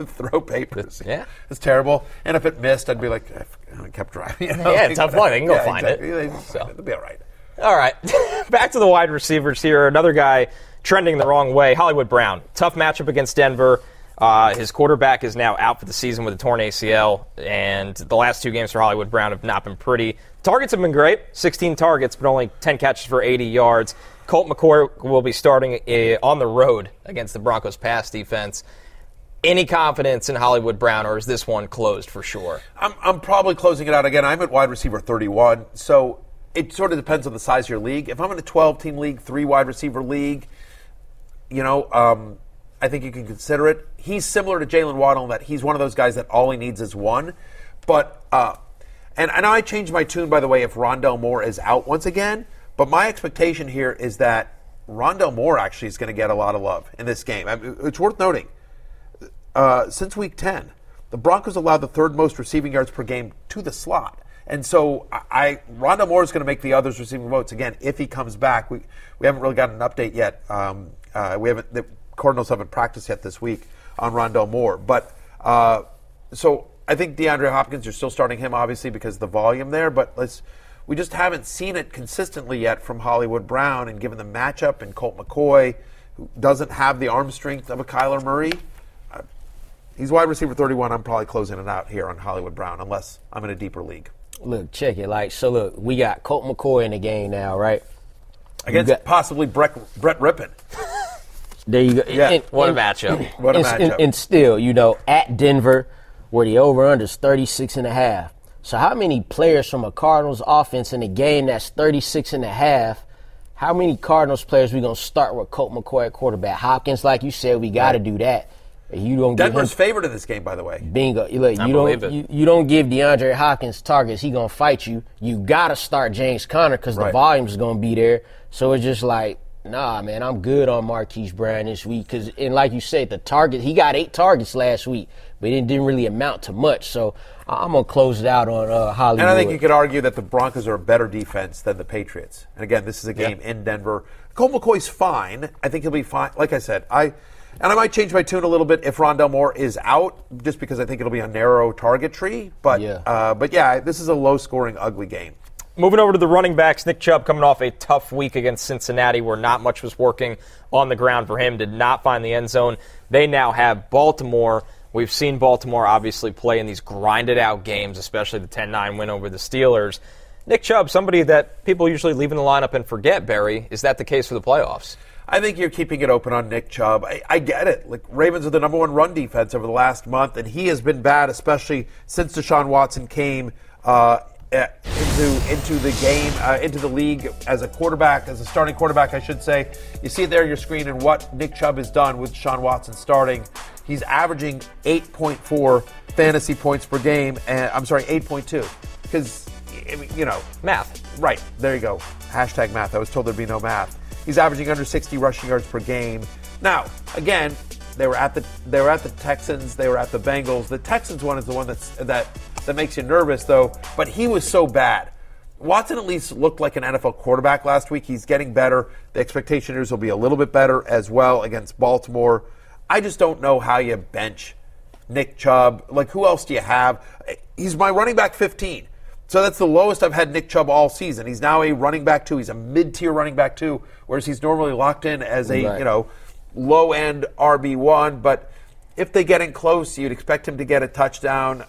throw papers. Yeah, it's terrible. And if it missed, I'd be like, I kept driving. You know? Yeah, like, tough luck. They can go yeah, find exactly. it. They can so. find it. It'll be all right. All right, back to the wide receivers here. Another guy trending the wrong way. Hollywood Brown, tough matchup against Denver. Uh, his quarterback is now out for the season with a torn A C L, and the last two games for Hollywood Brown have not been pretty. Targets have been great, sixteen targets, but only ten catches for eighty yards. Colt McCoy will be starting on the road against the Broncos' pass defense. Any confidence in Hollywood Brown, or is this one closed for sure? I'm, I'm probably closing it out again. I'm at wide receiver thirty-one, so it sort of depends on the size of your league. If I'm in a twelve-team league, three wide receiver league, you know, um, I think you can consider it. He's similar to Jaylen Waddle in that he's one of those guys that all he needs is one. But uh, and, and I changed my tune, by the way, if Rondell Moore is out once again. But my expectation here is that Rondell Moore actually is going to get a lot of love in this game. I mean, it's worth noting, uh, since Week ten, the Broncos allowed the third most receiving yards per game to the slot. And so I, Rondell Moore is going to make the others receiving votes again if he comes back. We we haven't really gotten an update yet. Um, uh, we haven't. The, Cardinals haven't practiced yet this week on Rondell Moore. But uh, so I think DeAndre Hopkins, you're still starting him, obviously, because of the volume there. But let's we just haven't seen it consistently yet from Hollywood Brown. And given the matchup and Colt McCoy, who doesn't have the arm strength of a Kyler Murray, uh, he's wide receiver thirty-one. I'm probably closing it out here on Hollywood Brown unless I'm in a deeper league. Look, check it. Like, so look, we got Colt McCoy in the game now, right? Against got- possibly Brett, Brett Rippon. There you go. Yeah, and, what a matchup. What a and, matchup. And, and still, you know, at Denver, where the over-under is thirty-six and a half. So how many players from a Cardinals offense in a game that's thirty-six and a half, how many Cardinals players we going to start with Colt McCoy at quarterback? Hopkins, like you said, we got to do that. You don't Denver's favored in this game, by the way. Bingo. Look, you, don't, you, you don't give DeAndre Hopkins targets. He going to fight you. You got to start James Conner because right. the volume's going to be there. So it's just like, nah, man, I'm good on Marquise Brown this week because, and like you said, the target, he got eight targets last week, but it didn't really amount to much. So I'm going to close it out on uh, Hollywood. And I think you could argue that the Broncos are a better defense than the Patriots. And, again, this is a game yeah. in Denver. Colt McCoy's fine. I think he'll be fine. Like I said, I and I might change my tune a little bit if Rondell Moore is out just because I think it'll be a narrow target tree. But, yeah. Uh, but yeah, this is a low-scoring, ugly game. Moving over to the running backs, Nick Chubb coming off a tough week against Cincinnati where not much was working on the ground for him, did not find the end zone. They now have Baltimore. We've seen Baltimore obviously play in these grinded-out games, especially the ten nine win over the Steelers. Nick Chubb, somebody that people usually leave in the lineup and forget, Barry. Is that the case for the playoffs? I think you're keeping it open on Nick Chubb. I, I get it. Like, Ravens are the number one run defense over the last month, and he has been bad, especially since Deshaun Watson came uh into into the game, uh, into the league as a quarterback, as a starting quarterback, I should say. You see it there on your screen and what Nick Chubb has done with Deshaun Watson starting. He's averaging eight point four fantasy points per game. And I'm sorry, eight point two. Because, you know. Math. Right. There you go. Hashtag math. I was told there'd be no math. He's averaging under sixty rushing yards per game. Now, again, they were at the they were at the Texans. They were at the Bengals. The Texans one is the one that's, that that makes you nervous, though. But he was so bad. Watson at least looked like an N F L quarterback last week. He's getting better. The expectation is he'll be a little bit better as well against Baltimore. I just don't know how you bench Nick Chubb. Like, who else do you have? He's my running back fifteen. So that's the lowest I've had Nick Chubb all season. He's now a running back two. He's a mid-tier running back two, whereas he's normally locked in as a, right. you know, low-end R B one, but if they get in close, you'd expect him to get a touchdown.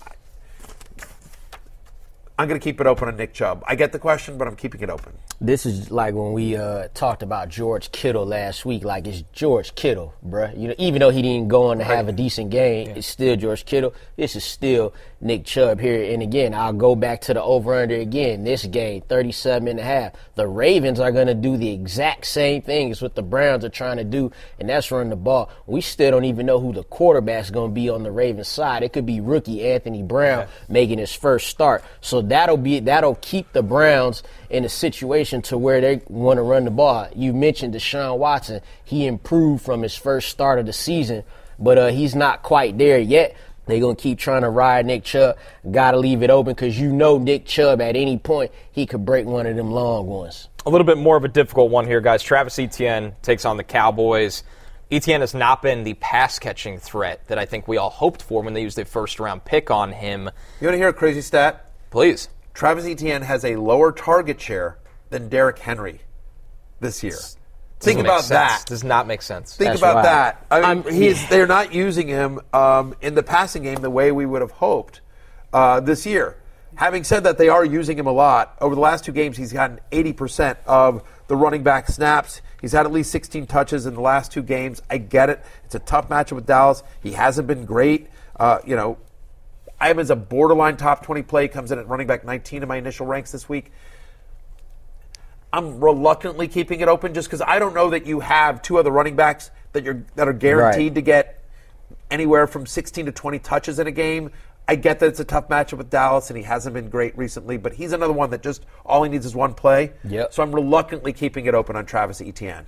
I'm going to keep it open on Nick Chubb. I get the question, but I'm keeping it open. This is like when we uh, talked about George Kittle last week. Like, it's George Kittle, bruh. You know, even though he didn't go on to have a decent game, yeah. it's still George Kittle. This is still Nick Chubb here. And, again, I'll go back to the over-under again. This game, thirty-seven and a half. The Ravens are going to do the exact same thing as what the Browns are trying to do, and that's run the ball. We still don't even know who the quarterback's going to be on the Ravens' side. It could be rookie Anthony Brown yeah. making his first start. So That'll be that'll keep the Browns in a situation to where they want to run the ball. You mentioned Deshaun Watson. He improved from his first start of the season, but uh, he's not quite there yet. They're going to keep trying to ride Nick Chubb. Got to leave it open because you know Nick Chubb at any point, he could break one of them long ones. A little bit more of a difficult one here, guys. Travis Etienne takes on the Cowboys. Etienne has not been the pass-catching threat that I think we all hoped for when they used their first-round pick on him. You want to hear a crazy stat? Please. Travis Etienne has a lower target share than Derrick Henry this year. Think about that. Does not make sense. Think That's about right. that. I mean, he's, they're not using him um, in the passing game the way we would have hoped uh, this year. Having said that, they are using him a lot. Over the last two games, he's gotten eighty percent of the running back snaps. He's had at least sixteen touches in the last two games. I get it. It's a tough matchup with Dallas. He hasn't been great. Uh, you know, I am as a borderline top twenty play. Comes in at running back nineteen in my initial ranks this week. I'm reluctantly keeping it open just because I don't know that you have two other running backs that you're that are guaranteed right. to get anywhere from sixteen to twenty touches in a game. I get that it's a tough matchup with Dallas, and he hasn't been great recently, but he's another one that just all he needs is one play. Yep. So I'm reluctantly keeping it open on Travis Etienne.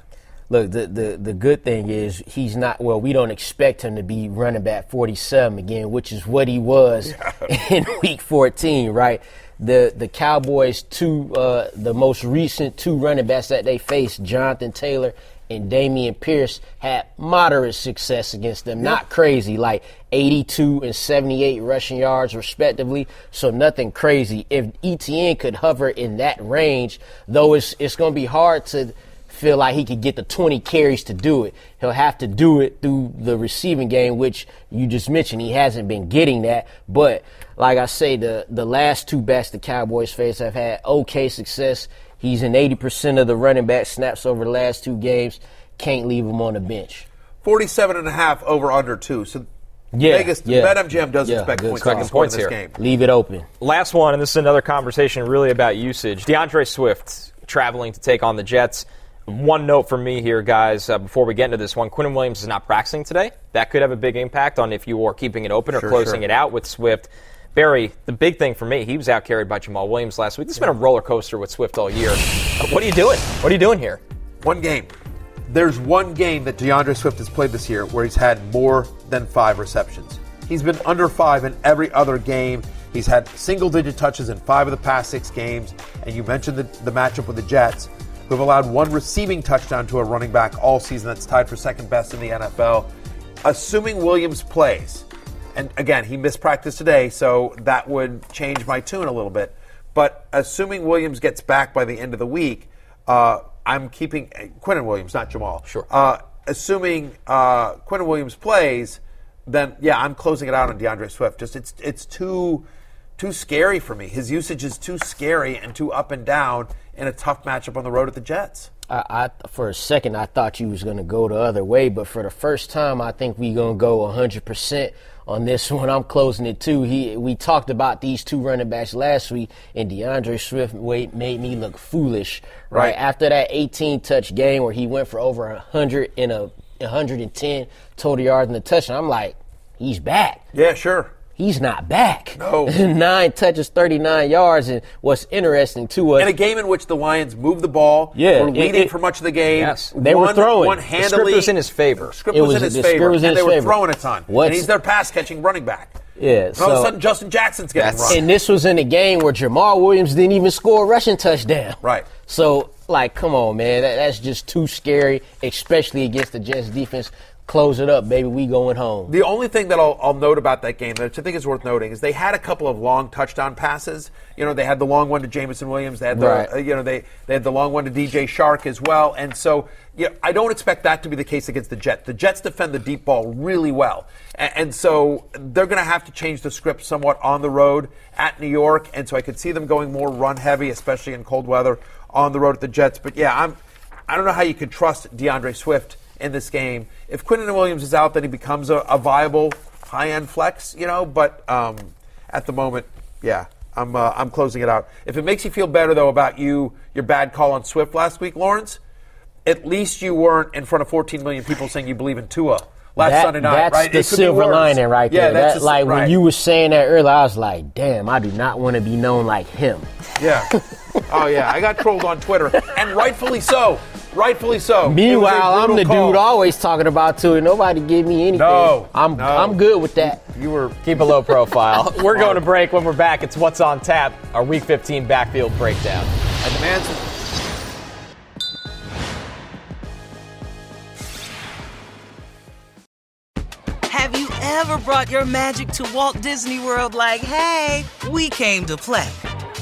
Look, the, the, the good thing is he's not – well, we don't expect him to be running back forty-seven again, which is what he was yeah. in Week fourteen, right? The the Cowboys, two uh, the most recent two running backs that they faced, Jonathan Taylor and Dameon Pierce, had moderate success against them. Yeah. Not crazy, like eighty-two and seventy-eight rushing yards respectively, so nothing crazy. If Etienne could hover in that range, though it's, it's going to be hard to feel like he could get the twenty carries to do it. He'll have to do it through the receiving game, which you just mentioned, he hasn't been getting that. But like I say, the, the last two backs the Cowboys face have had okay success. He's in eighty percent of the running back snaps over the last two games. Can't leave him on the bench. forty-seven and a half over under two. So yeah, Vegas, yeah. BetMGM doesn't yeah, expect points, points, points in this here. Game. Leave it open. Last one, and this is another conversation really about usage. DeAndre Swift traveling to take on the Jets. One note from me here, guys, uh, before we get into this one. Quinnen Williams is not practicing today. That could have a big impact on if you are keeping it open or sure, closing sure. it out with Swift. Barry, the big thing for me, he was out carried by Jamal Williams last week. This has been a roller coaster with Swift all year. Uh, what are you doing? What are you doing here? One game. There's one game that DeAndre Swift has played this year where he's had more than five receptions. He's been under five in every other game. He's had single-digit touches in five of the past six games. And you mentioned the, the matchup with the Jets, who have allowed one receiving touchdown to a running back all season. That's tied for second best in the N F L. Assuming Williams plays, and again, he missed practice today, so that would change my tune a little bit. But assuming Williams gets back by the end of the week, uh, I'm keeping – Quinnen Williams, not Jamal. Sure. Uh, assuming uh, Quinnen Williams plays, then, yeah, I'm closing it out on DeAndre Swift. Just it's it's too too scary for me. His usage is too scary and too up and down in a tough matchup on the road at the Jets. I, I, for a second, I thought you was going to go the other way, but for the first time, I think we're going to go one hundred percent on this one. I'm closing it, too. He, we talked about these two running backs last week, and DeAndre Swift made me look foolish. Right, right. After that eighteen-touch game where he went for over one hundred and a one hundred ten total yards and a touchdown, I'm like, he's back. Yeah, sure. He's not back. No. Nine touches, thirty-nine yards, and what's interesting to us. In a game in which the Lions moved the ball, yeah, were leading it, it, for much of the game. Yes. They one, were throwing. One handily. The script was in his favor. The script was, was in his favor. Was in and his they favor. Were throwing a ton. What's, and he's their pass-catching running back. Yeah. And so, all of a sudden, Justin Jackson's getting run. And this was in a game where Jamal Williams didn't even score a rushing touchdown. Right. So, like, come on, man. That, that's just too scary, especially against the Jets defense. Close it up, baby. We going home. The only thing that I'll, I'll note about that game that I think is worth noting is they had a couple of long touchdown passes. You know, they had the long one to Jameson Williams. They had the, right. uh, you know, they, they had the long one to D J Shark as well. And so, you know, I don't expect that to be the case against the Jets. The Jets defend the deep ball really well. And, and so they're going to have to change the script somewhat on the road at New York. And so I could see them going more run heavy, especially in cold weather on the road at the Jets. But, yeah, I'm, I don't know how you could trust DeAndre Swift in this game. If Quinnen Williams is out, then he becomes a, a viable high-end flex, you know, but um, at the moment, yeah, I'm uh, I'm closing it out. If it makes you feel better, though, about you, your bad call on Swift last week, Lawrence, at least you weren't in front of fourteen million people saying you believe in Tua last that, Sunday night, that's right? That's the silver lining right there. Yeah, that's that, a, like, right. When you were saying that earlier, I was like, damn, I do not want to be known like him. Yeah. Oh, yeah, I got trolled on Twitter, and rightfully so. Rightfully so. Meanwhile, I'm the call. Dude always talking about Tua. Nobody give me anything. No, I'm no. I'm good with that. You were keep a low profile. We're going to break. When we're back, it's What's on Tap, our Week fifteen backfield breakdown. I demand some. Have you ever brought your magic to Walt Disney World? Like, hey, we came to play.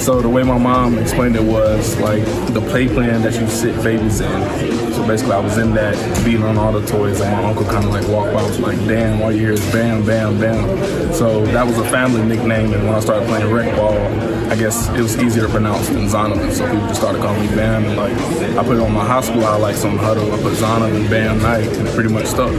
So the way my mom explained it was like the play plan that you sit babies in. So basically I was in that, beating on all the toys, and my uncle kind of like walked by and was like, damn, all you hear is bam, bam, bam. So that was a family nickname, and when I started playing rec ball, I guess it was easier to pronounce than Zonovan, so people just started calling me Bam, and like I put it on my high school highlights on Huddle, I put Zonovan Bam Knight, and it pretty much stuck.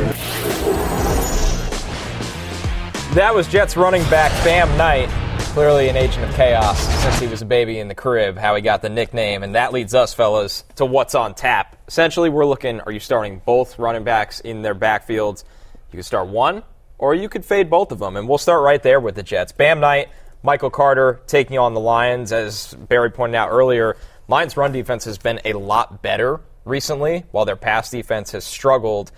That was Jets running back Bam Knight. Clearly an agent of chaos since he was a baby in the crib, how he got the nickname. And that leads us, fellas, to what's on tap. Essentially, we're looking, are you starting both running backs in their backfields? You could start one, or you could fade both of them. And we'll start right there with the Jets. Bam Knight, Michael Carter taking on the Lions. As Barry pointed out earlier, Lions' run defense has been a lot better recently, while their pass defense has struggled.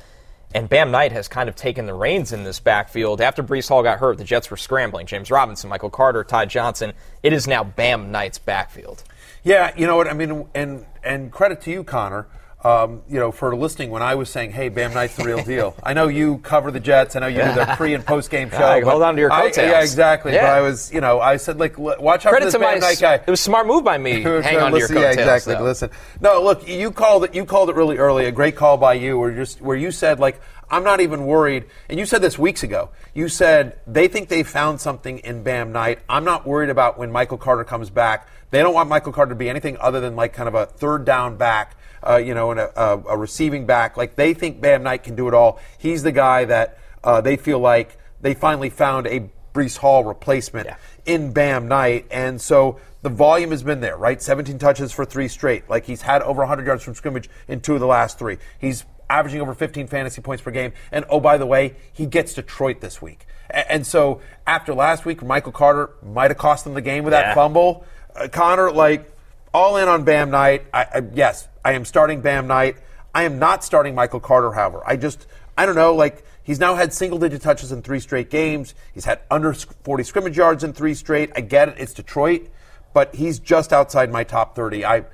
And Bam Knight has kind of taken the reins in this backfield. After Breece Hall got hurt, the Jets were scrambling. James Robinson, Michael Carter, Ty Johnson. It is now Bam Knight's backfield. Yeah, you know what I mean, and and credit to you, Connor, um, you know, for listening when I was saying, hey, Bam Knight's the real deal. I know you cover the Jets. I know you do the pre- and post-game show. Right, hold on to your coattails. I, yeah, exactly. Yeah. But I was, you know, I said, like, watch out for this Bam Knight guy. It was a smart move by me. Hang on to your coattails. Yeah, exactly. Though. Listen. No, look, you called it, you called it really early, a great call by you, where, just, where you said, like, I'm not even worried. And you said this weeks ago. You said they think they found something in Bam Knight. I'm not worried about when Michael Carter comes back. They don't want Michael Carter to be anything other than like kind of a third down back, uh, you know, and a, a, a receiving back. Like they think Bam Knight can do it all. He's the guy that uh, they feel like they finally found a Breece Hall replacement yeah. in Bam Knight. And so the volume has been there, right? seventeen touches for three straight. Like he's had over one hundred yards from scrimmage in two of the last three. He's averaging over fifteen fantasy points per game. And, oh, by the way, he gets Detroit this week. And so after last week, Michael Carter might have cost them the game with yeah. that fumble. Uh, Connor, like, all in on Bam Knight. I, I, yes, I am starting Bam Knight. I am not starting Michael Carter, however. I just, I don't know, like, he's now had single-digit touches in three straight games. He's had under forty scrimmage yards in three straight. I get it. It's Detroit. But he's just outside my top thirty. I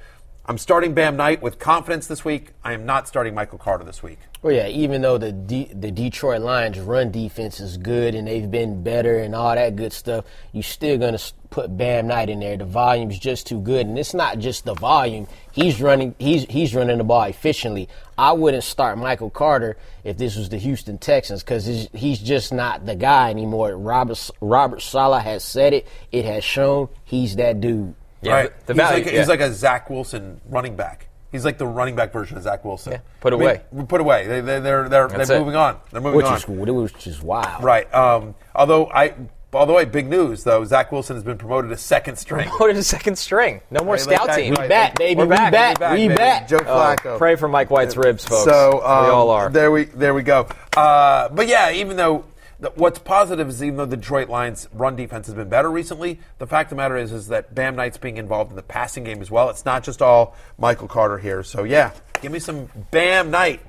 I'm starting Bam Knight with confidence this week. I am not starting Michael Carter this week. Well, yeah, even though the D- the Detroit Lions' run defense is good and they've been better and all that good stuff, you're still going to put Bam Knight in there. The volume's just too good, and it's not just the volume. He's running. He's he's running the ball efficiently. I wouldn't start Michael Carter if this was the Houston Texans because he's, he's just not the guy anymore. Robert Robert Saleh has said it. It has shown he's that dude. Yeah, right. The value, he's, like, yeah. he's like a Zach Wilson running back. He's like the running back version of Zach Wilson. Yeah. Put away. I mean, put away. They, they, they're they're, they're moving on. They're moving which on. Is, which is wild. Right. Um, although, I, although I big news, though, Zach Wilson has been promoted to second string. Promoted to second string. No more right, scout back, team. We right. back, baby. We're we back. back. We back. We back. Joe Flacco. Oh, pray for Mike White's ribs, folks. So, um, we all are. There we, there we go. Uh, but, yeah, even though – what's positive is even though the Detroit Lions' run defense has been better recently, the fact of the matter is is that Bam Knight's being involved in the passing game as well. It's not just all Michael Carter here. So, yeah, give me some Bam Knight.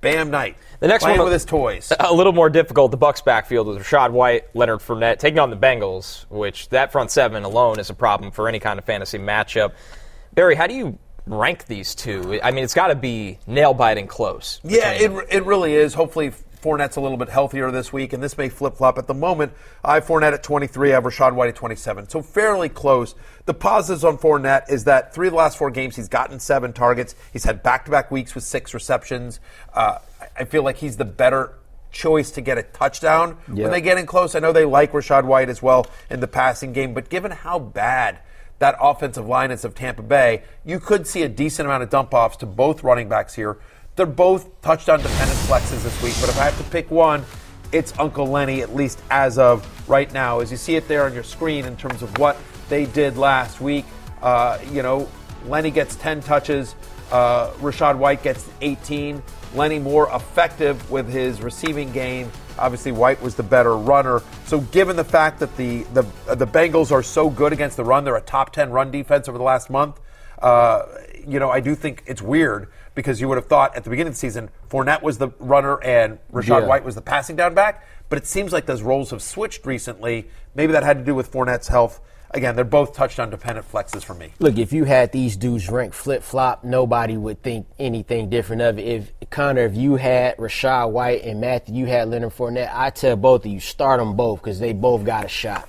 Bam Knight. The next Playing one with his toys. A little more difficult, the Bucs backfield with Rachaad White, Leonard Fournette, taking on the Bengals, which that front seven alone is a problem for any kind of fantasy matchup. Barry, how do you rank these two? I mean, it's got to be nail-biting close. Yeah, it, it really is. Hopefully Fournette's a little bit healthier this week, and this may flip-flop. At the moment, I have Fournette at twenty-three, I have Rachaad White at twenty-seven. So fairly close. The positives on Fournette is that three of the last four games, he's gotten seven targets. He's had back-to-back weeks with six receptions. Uh, I feel like he's the better choice to get a touchdown yeah. when they get in close. I know they like Rachaad White as well in the passing game, but given how bad that offensive line is of Tampa Bay, you could see a decent amount of dump-offs to both running backs here. They're both touchdown-dependent flexes this week, but if I have to pick one, it's Uncle Lenny, at least as of right now. As you see it there on your screen in terms of what they did last week, uh, you know, Lenny gets ten touches, uh, Rachaad White gets eighteen. Lenny more effective with his receiving game. Obviously, White was the better runner. So given the fact that the, the, uh, the Bengals are so good against the run, they're a top ten run defense over the last month, uh, you know, I do think it's weird because you would have thought at the beginning of the season, Fournette was the runner and Rachaad yeah. White was the passing down back. But it seems like those roles have switched recently. Maybe that had to do with Fournette's health. Again, they're both touchdown-dependent flexes for me. Look, if you had these dudes ranked flip-flop, nobody would think anything different of it. If, Connor, if you had Rachaad White and Matthew, you had Leonard Fournette, I tell both of you, start them both because they both got a shot.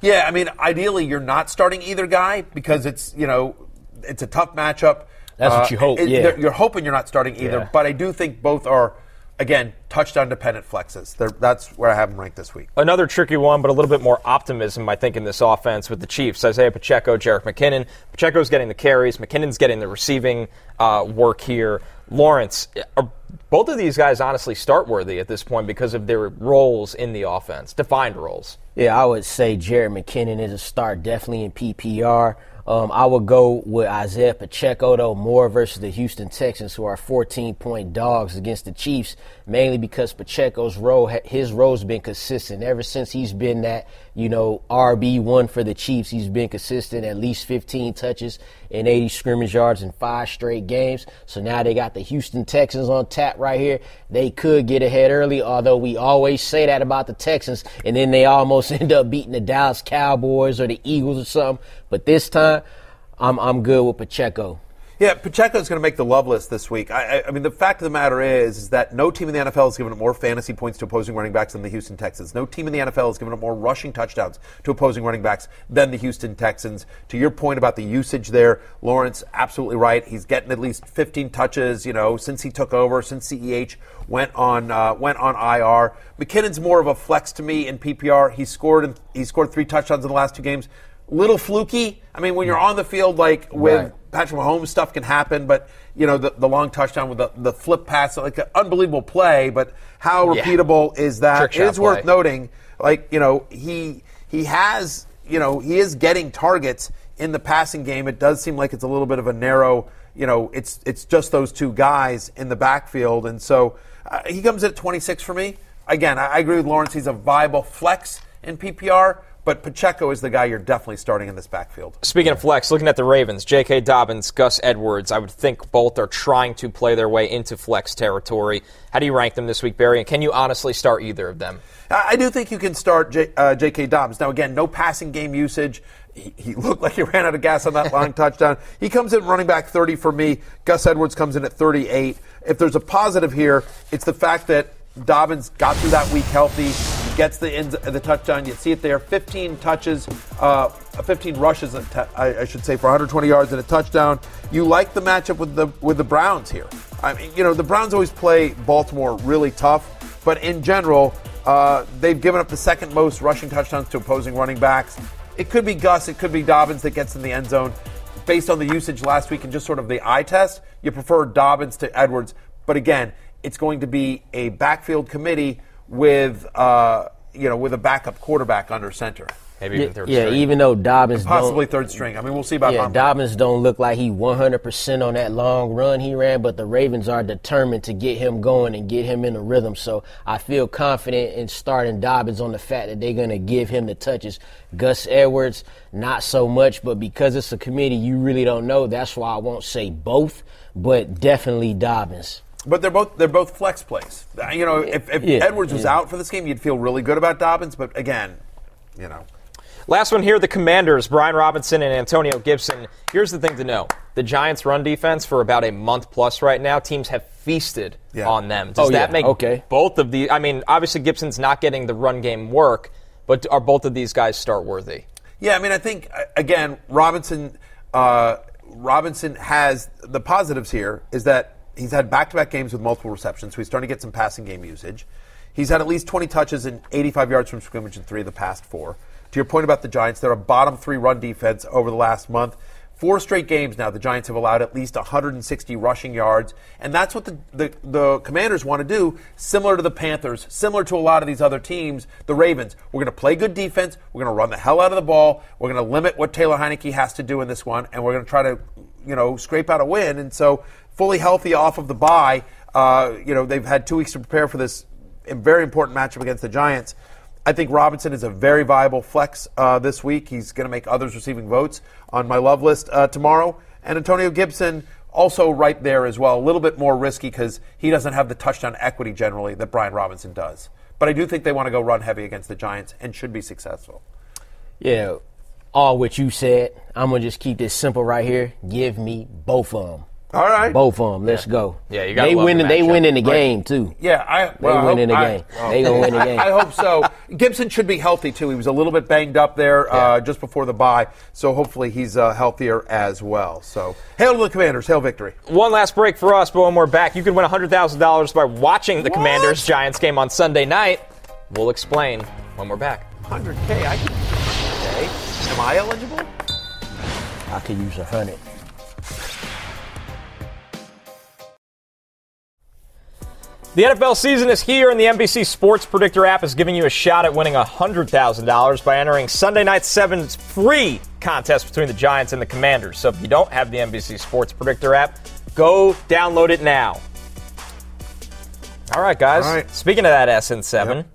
Yeah, I mean, ideally you're not starting either guy because it's, you know, it's a tough matchup. That's uh, what you hope, it, yeah. You're hoping you're not starting either, yeah. but I do think both are, again, touchdown-dependent flexes. They're, that's where I have them ranked this week. Another tricky one, but a little bit more optimism, I think, in this offense with the Chiefs. Isaiah Pacheco, Jerick McKinnon. Pacheco's getting the carries. McKinnon's getting the receiving uh, work here. Lawrence, are both of these guys honestly start-worthy at this point because of their roles in the offense, defined roles? Yeah, I would say Jerick McKinnon is a start definitely in P P R. Um, I would go with Isaiah Pacheco, though, more versus the Houston Texans, who are fourteen-point dogs against the Chiefs, mainly because Pacheco's role, his role's been consistent. Ever since he's been that, you know, R B one for the Chiefs, he's been consistent, at least fifteen touches and eighty scrimmage yards in five straight games. So now they got the Houston Texans on tap right here. They could get ahead early, although we always say that about the Texans, and then they almost end up beating the Dallas Cowboys or the Eagles or something. But this time, I'm I'm good with Pacheco. Yeah, Pacheco's going to make the love list this week. I, I, I mean, the fact of the matter is, is that no team in the N F L has given up more fantasy points to opposing running backs than the Houston Texans. No team in the N F L has given up more rushing touchdowns to opposing running backs than the Houston Texans. To your point about the usage there, Lawrence, absolutely right. He's getting at least fifteen touches, you know, since he took over, since C E H went on uh, went on I R. McKinnon's more of a flex to me in P P R. He scored in, he scored three touchdowns in the last two games. Little fluky. I mean, when you're on the field, like with right. Patrick Mahomes, stuff can happen. But you know, the, the long touchdown with the, the flip pass, like an unbelievable play. But how yeah. repeatable is that? It's worth noting. Like you know, he he has you know he is getting targets in the passing game. It does seem like it's a little bit of a narrow. You know, it's it's just those two guys in the backfield, and so uh, he comes at twenty-six for me. Again, I, I agree with Lawrence. He's a viable flex in P P R. But Pacheco is the guy you're definitely starting in this backfield. Speaking of flex, looking at the Ravens, J K. Dobbins, Gus Edwards, I would think both are trying to play their way into flex territory. How do you rank them this week, Barry? And can you honestly start either of them? I do think you can start J- uh, J K. Dobbins. Now, again, no passing game usage. He, he looked like he ran out of gas on that long touchdown. He comes in running back thirty for me. Gus Edwards comes in at thirty-eight. If there's a positive here, it's the fact that Dobbins got through that week healthy. Gets the ends, the touchdown. You see it there. fifteen touches, uh, fifteen rushes, t- I, I should say, for one hundred twenty yards and a touchdown. You like the matchup with the with the Browns here. I mean, you know, the Browns always play Baltimore really tough, but in general, uh, they've given up the second most rushing touchdowns to opposing running backs. It could be Gus, it could be Dobbins that gets in the end zone. Based on the usage last week and just sort of the eye test, you prefer Dobbins to Edwards. But again, it's going to be a backfield committee with uh, you know, with a backup quarterback under center. Maybe even third yeah, string. Yeah, even though Dobbins and possibly third string. I mean, we'll see about yeah, Dobbins don't look like he one hundred percent on that long run he ran, but the Ravens are determined to get him going and get him in a rhythm. So I feel confident in starting Dobbins on the fact that they're going to give him the touches. Gus Edwards, not so much, but because it's a committee, you really don't know. That's why I won't say both, but definitely Dobbins. But they're both they're both flex plays. You know, if, if yeah, Edwards was yeah. out for this game, you'd feel really good about Dobbins. But again, you know. Last one here, the Commanders, Brian Robinson and Antonio Gibson. Here's the thing to know. The Giants' run defense for about a month plus right now, teams have feasted yeah. on them. Does oh, that yeah. make okay. both of the – I mean, obviously Gibson's not getting the run game work, but are both of these guys start-worthy? Yeah, I mean, I think, again, Robinson, uh, Robinson has – the positives here is that he's had back-to-back games with multiple receptions, so he's starting to get some passing game usage. He's had at least twenty touches and eighty-five yards from scrimmage in three of the past four. To your point about the Giants, they're a bottom-three run defense over the last month. Four straight games now, the Giants have allowed at least one hundred sixty rushing yards, and that's what the, the, the Commanders want to do, similar to the Panthers, similar to a lot of these other teams, the Ravens. We're going to play good defense. We're going to run the hell out of the ball. We're going to limit what Taylor Heineke has to do in this one, and we're going to try to, you know, scrape out a win. And so fully healthy off of the bye, uh, you know, they've had two weeks to prepare for this very important matchup against the Giants. I think Robinson is a very viable flex uh, this week. He's going to make others receiving votes on my love list uh, tomorrow. And Antonio Gibson also right there as well, a little bit more risky because he doesn't have the touchdown equity generally that Brian Robinson does. But I do think they want to go run heavy against the Giants and should be successful. Yeah, all what you said. I'm going to just keep this simple right here. Give me both of them. All right. Both of them. Let's yeah. go. Yeah, you got to win. They win in the game, too. Yeah. I, well, they win in the I, game. I, oh. They going to win the game. I hope so. Gibson should be healthy, too. He was a little bit banged up there yeah. uh, just before the bye, so hopefully he's uh, healthier as well. So, hail to the Commanders. Hail victory. One last break for us, but when we're back, you can win one hundred thousand dollars by watching the what? Commanders-Giants game on Sunday night. We'll explain when we're back. one hundred K. I can one hundred K. Am I eligible? I could use one hundred. The N F L season is here, and the N B C Sports Predictor app is giving you a shot at winning one hundred thousand dollars by entering Sunday Night seven's free contest between the Giants and the Commanders. So if you don't have the N B C Sports Predictor app, go download it now. All right, guys. All right. Speaking of that S N seven, yep.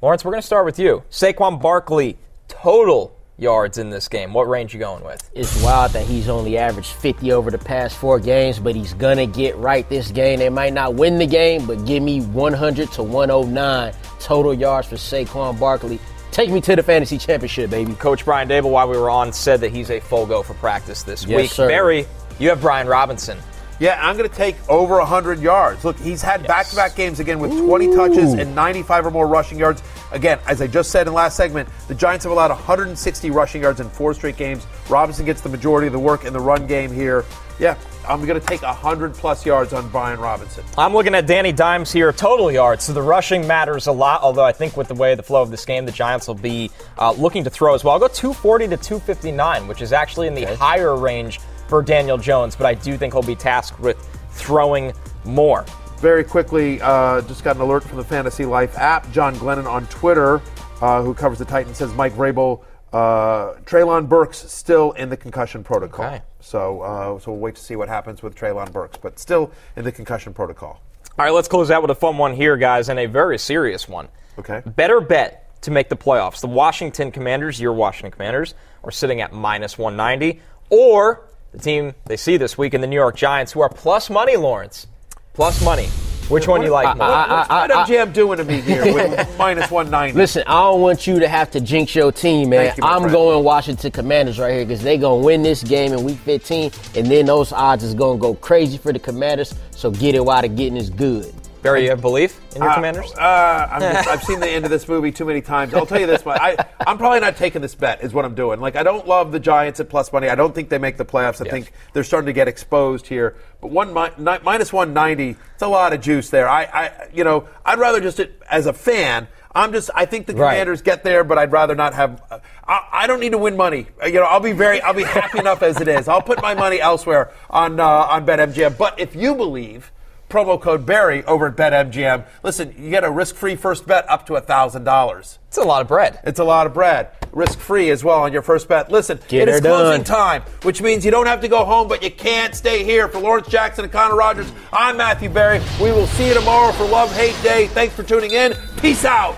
Lawrence, we're going to start with you. Saquon Barkley, total yards in this game. What range you going with? It's wild that he's only averaged fifty over the past four games, but he's going to get right this game. They might not win the game, but give me one hundred to one oh nine total yards for Saquon Barkley. Take me to the fantasy championship, baby. Coach Brian Dable, while we were on, said that he's a full go for practice this yes, week. Sir. Barry, you have Brian Robinson. Yeah, I'm going to take over one hundred yards. Look, he's had yes. back-to-back games again with Ooh. twenty touches and ninety-five or more rushing yards. Again, as I just said in last segment, the Giants have allowed one hundred sixty rushing yards in four straight games. Robinson gets the majority of the work in the run game here. Yeah, I'm going to take one hundred plus yards on Brian Robinson. I'm looking at Danny Dimes here, total yards. So the rushing matters a lot, although I think with the way the flow of this game, the Giants will be uh, looking to throw as well. I'll go two forty to two fifty-nine, which is actually in the okay. higher range for Daniel Jones, but I do think he'll be tasked with throwing more. Very quickly, uh, just got an alert from the Fantasy Life app. John Glennon on Twitter, uh, who covers the Titans, says Mike Vrabel, uh, Treylon Burks still in the concussion protocol. Okay. So, uh, so we'll wait to see what happens with Treylon Burks, but still in the concussion protocol. All right, let's close out with a fun one here, guys, and a very serious one. Okay. Better bet to make the playoffs. The Washington Commanders, your Washington Commanders, are sitting at minus one ninety, or the team they see this week in the New York Giants, who are plus money, Lawrence. Plus money. Which one do you like more? What's M J M doing to me here with minus one ninety? Listen, I don't want you to have to jinx your team, man. You, I'm friend. going Washington Commanders right here because they're going to win this game in Week fifteen, and then those odds is going to go crazy for the Commanders, so get it while the getting is good. Barry, you have belief in your uh, Commanders? Uh, I'm just, I've seen the end of this movie too many times. I'll tell you this one. I, I'm probably not taking this bet is what I'm doing. Like, I don't love the Giants at plus money. I don't think they make the playoffs. I yes. think they're starting to get exposed here. But one mi- ni- minus one ninety, it's a lot of juice there. I, I, you know, I'd rather just, as a fan, I'm just, I think the Commanders right. get there, but I'd rather not have, uh, I, I don't need to win money. Uh, you know, I'll be very, I'll be happy enough as it is. I'll put my money elsewhere on, uh, on BetMGM. But if you believe, promo code Barry over at BetMGM. Listen, you get a risk-free first bet up to one thousand dollars. It's a lot of bread. It's a lot of bread. Risk-free as well on your first bet. Listen, get it is closing done. time, which means you don't have to go home, but you can't stay here. For Lawrence Jackson and Connor Rogers, I'm Matthew Barry. We will see you tomorrow for Love Hate Day. Thanks for tuning in. Peace out.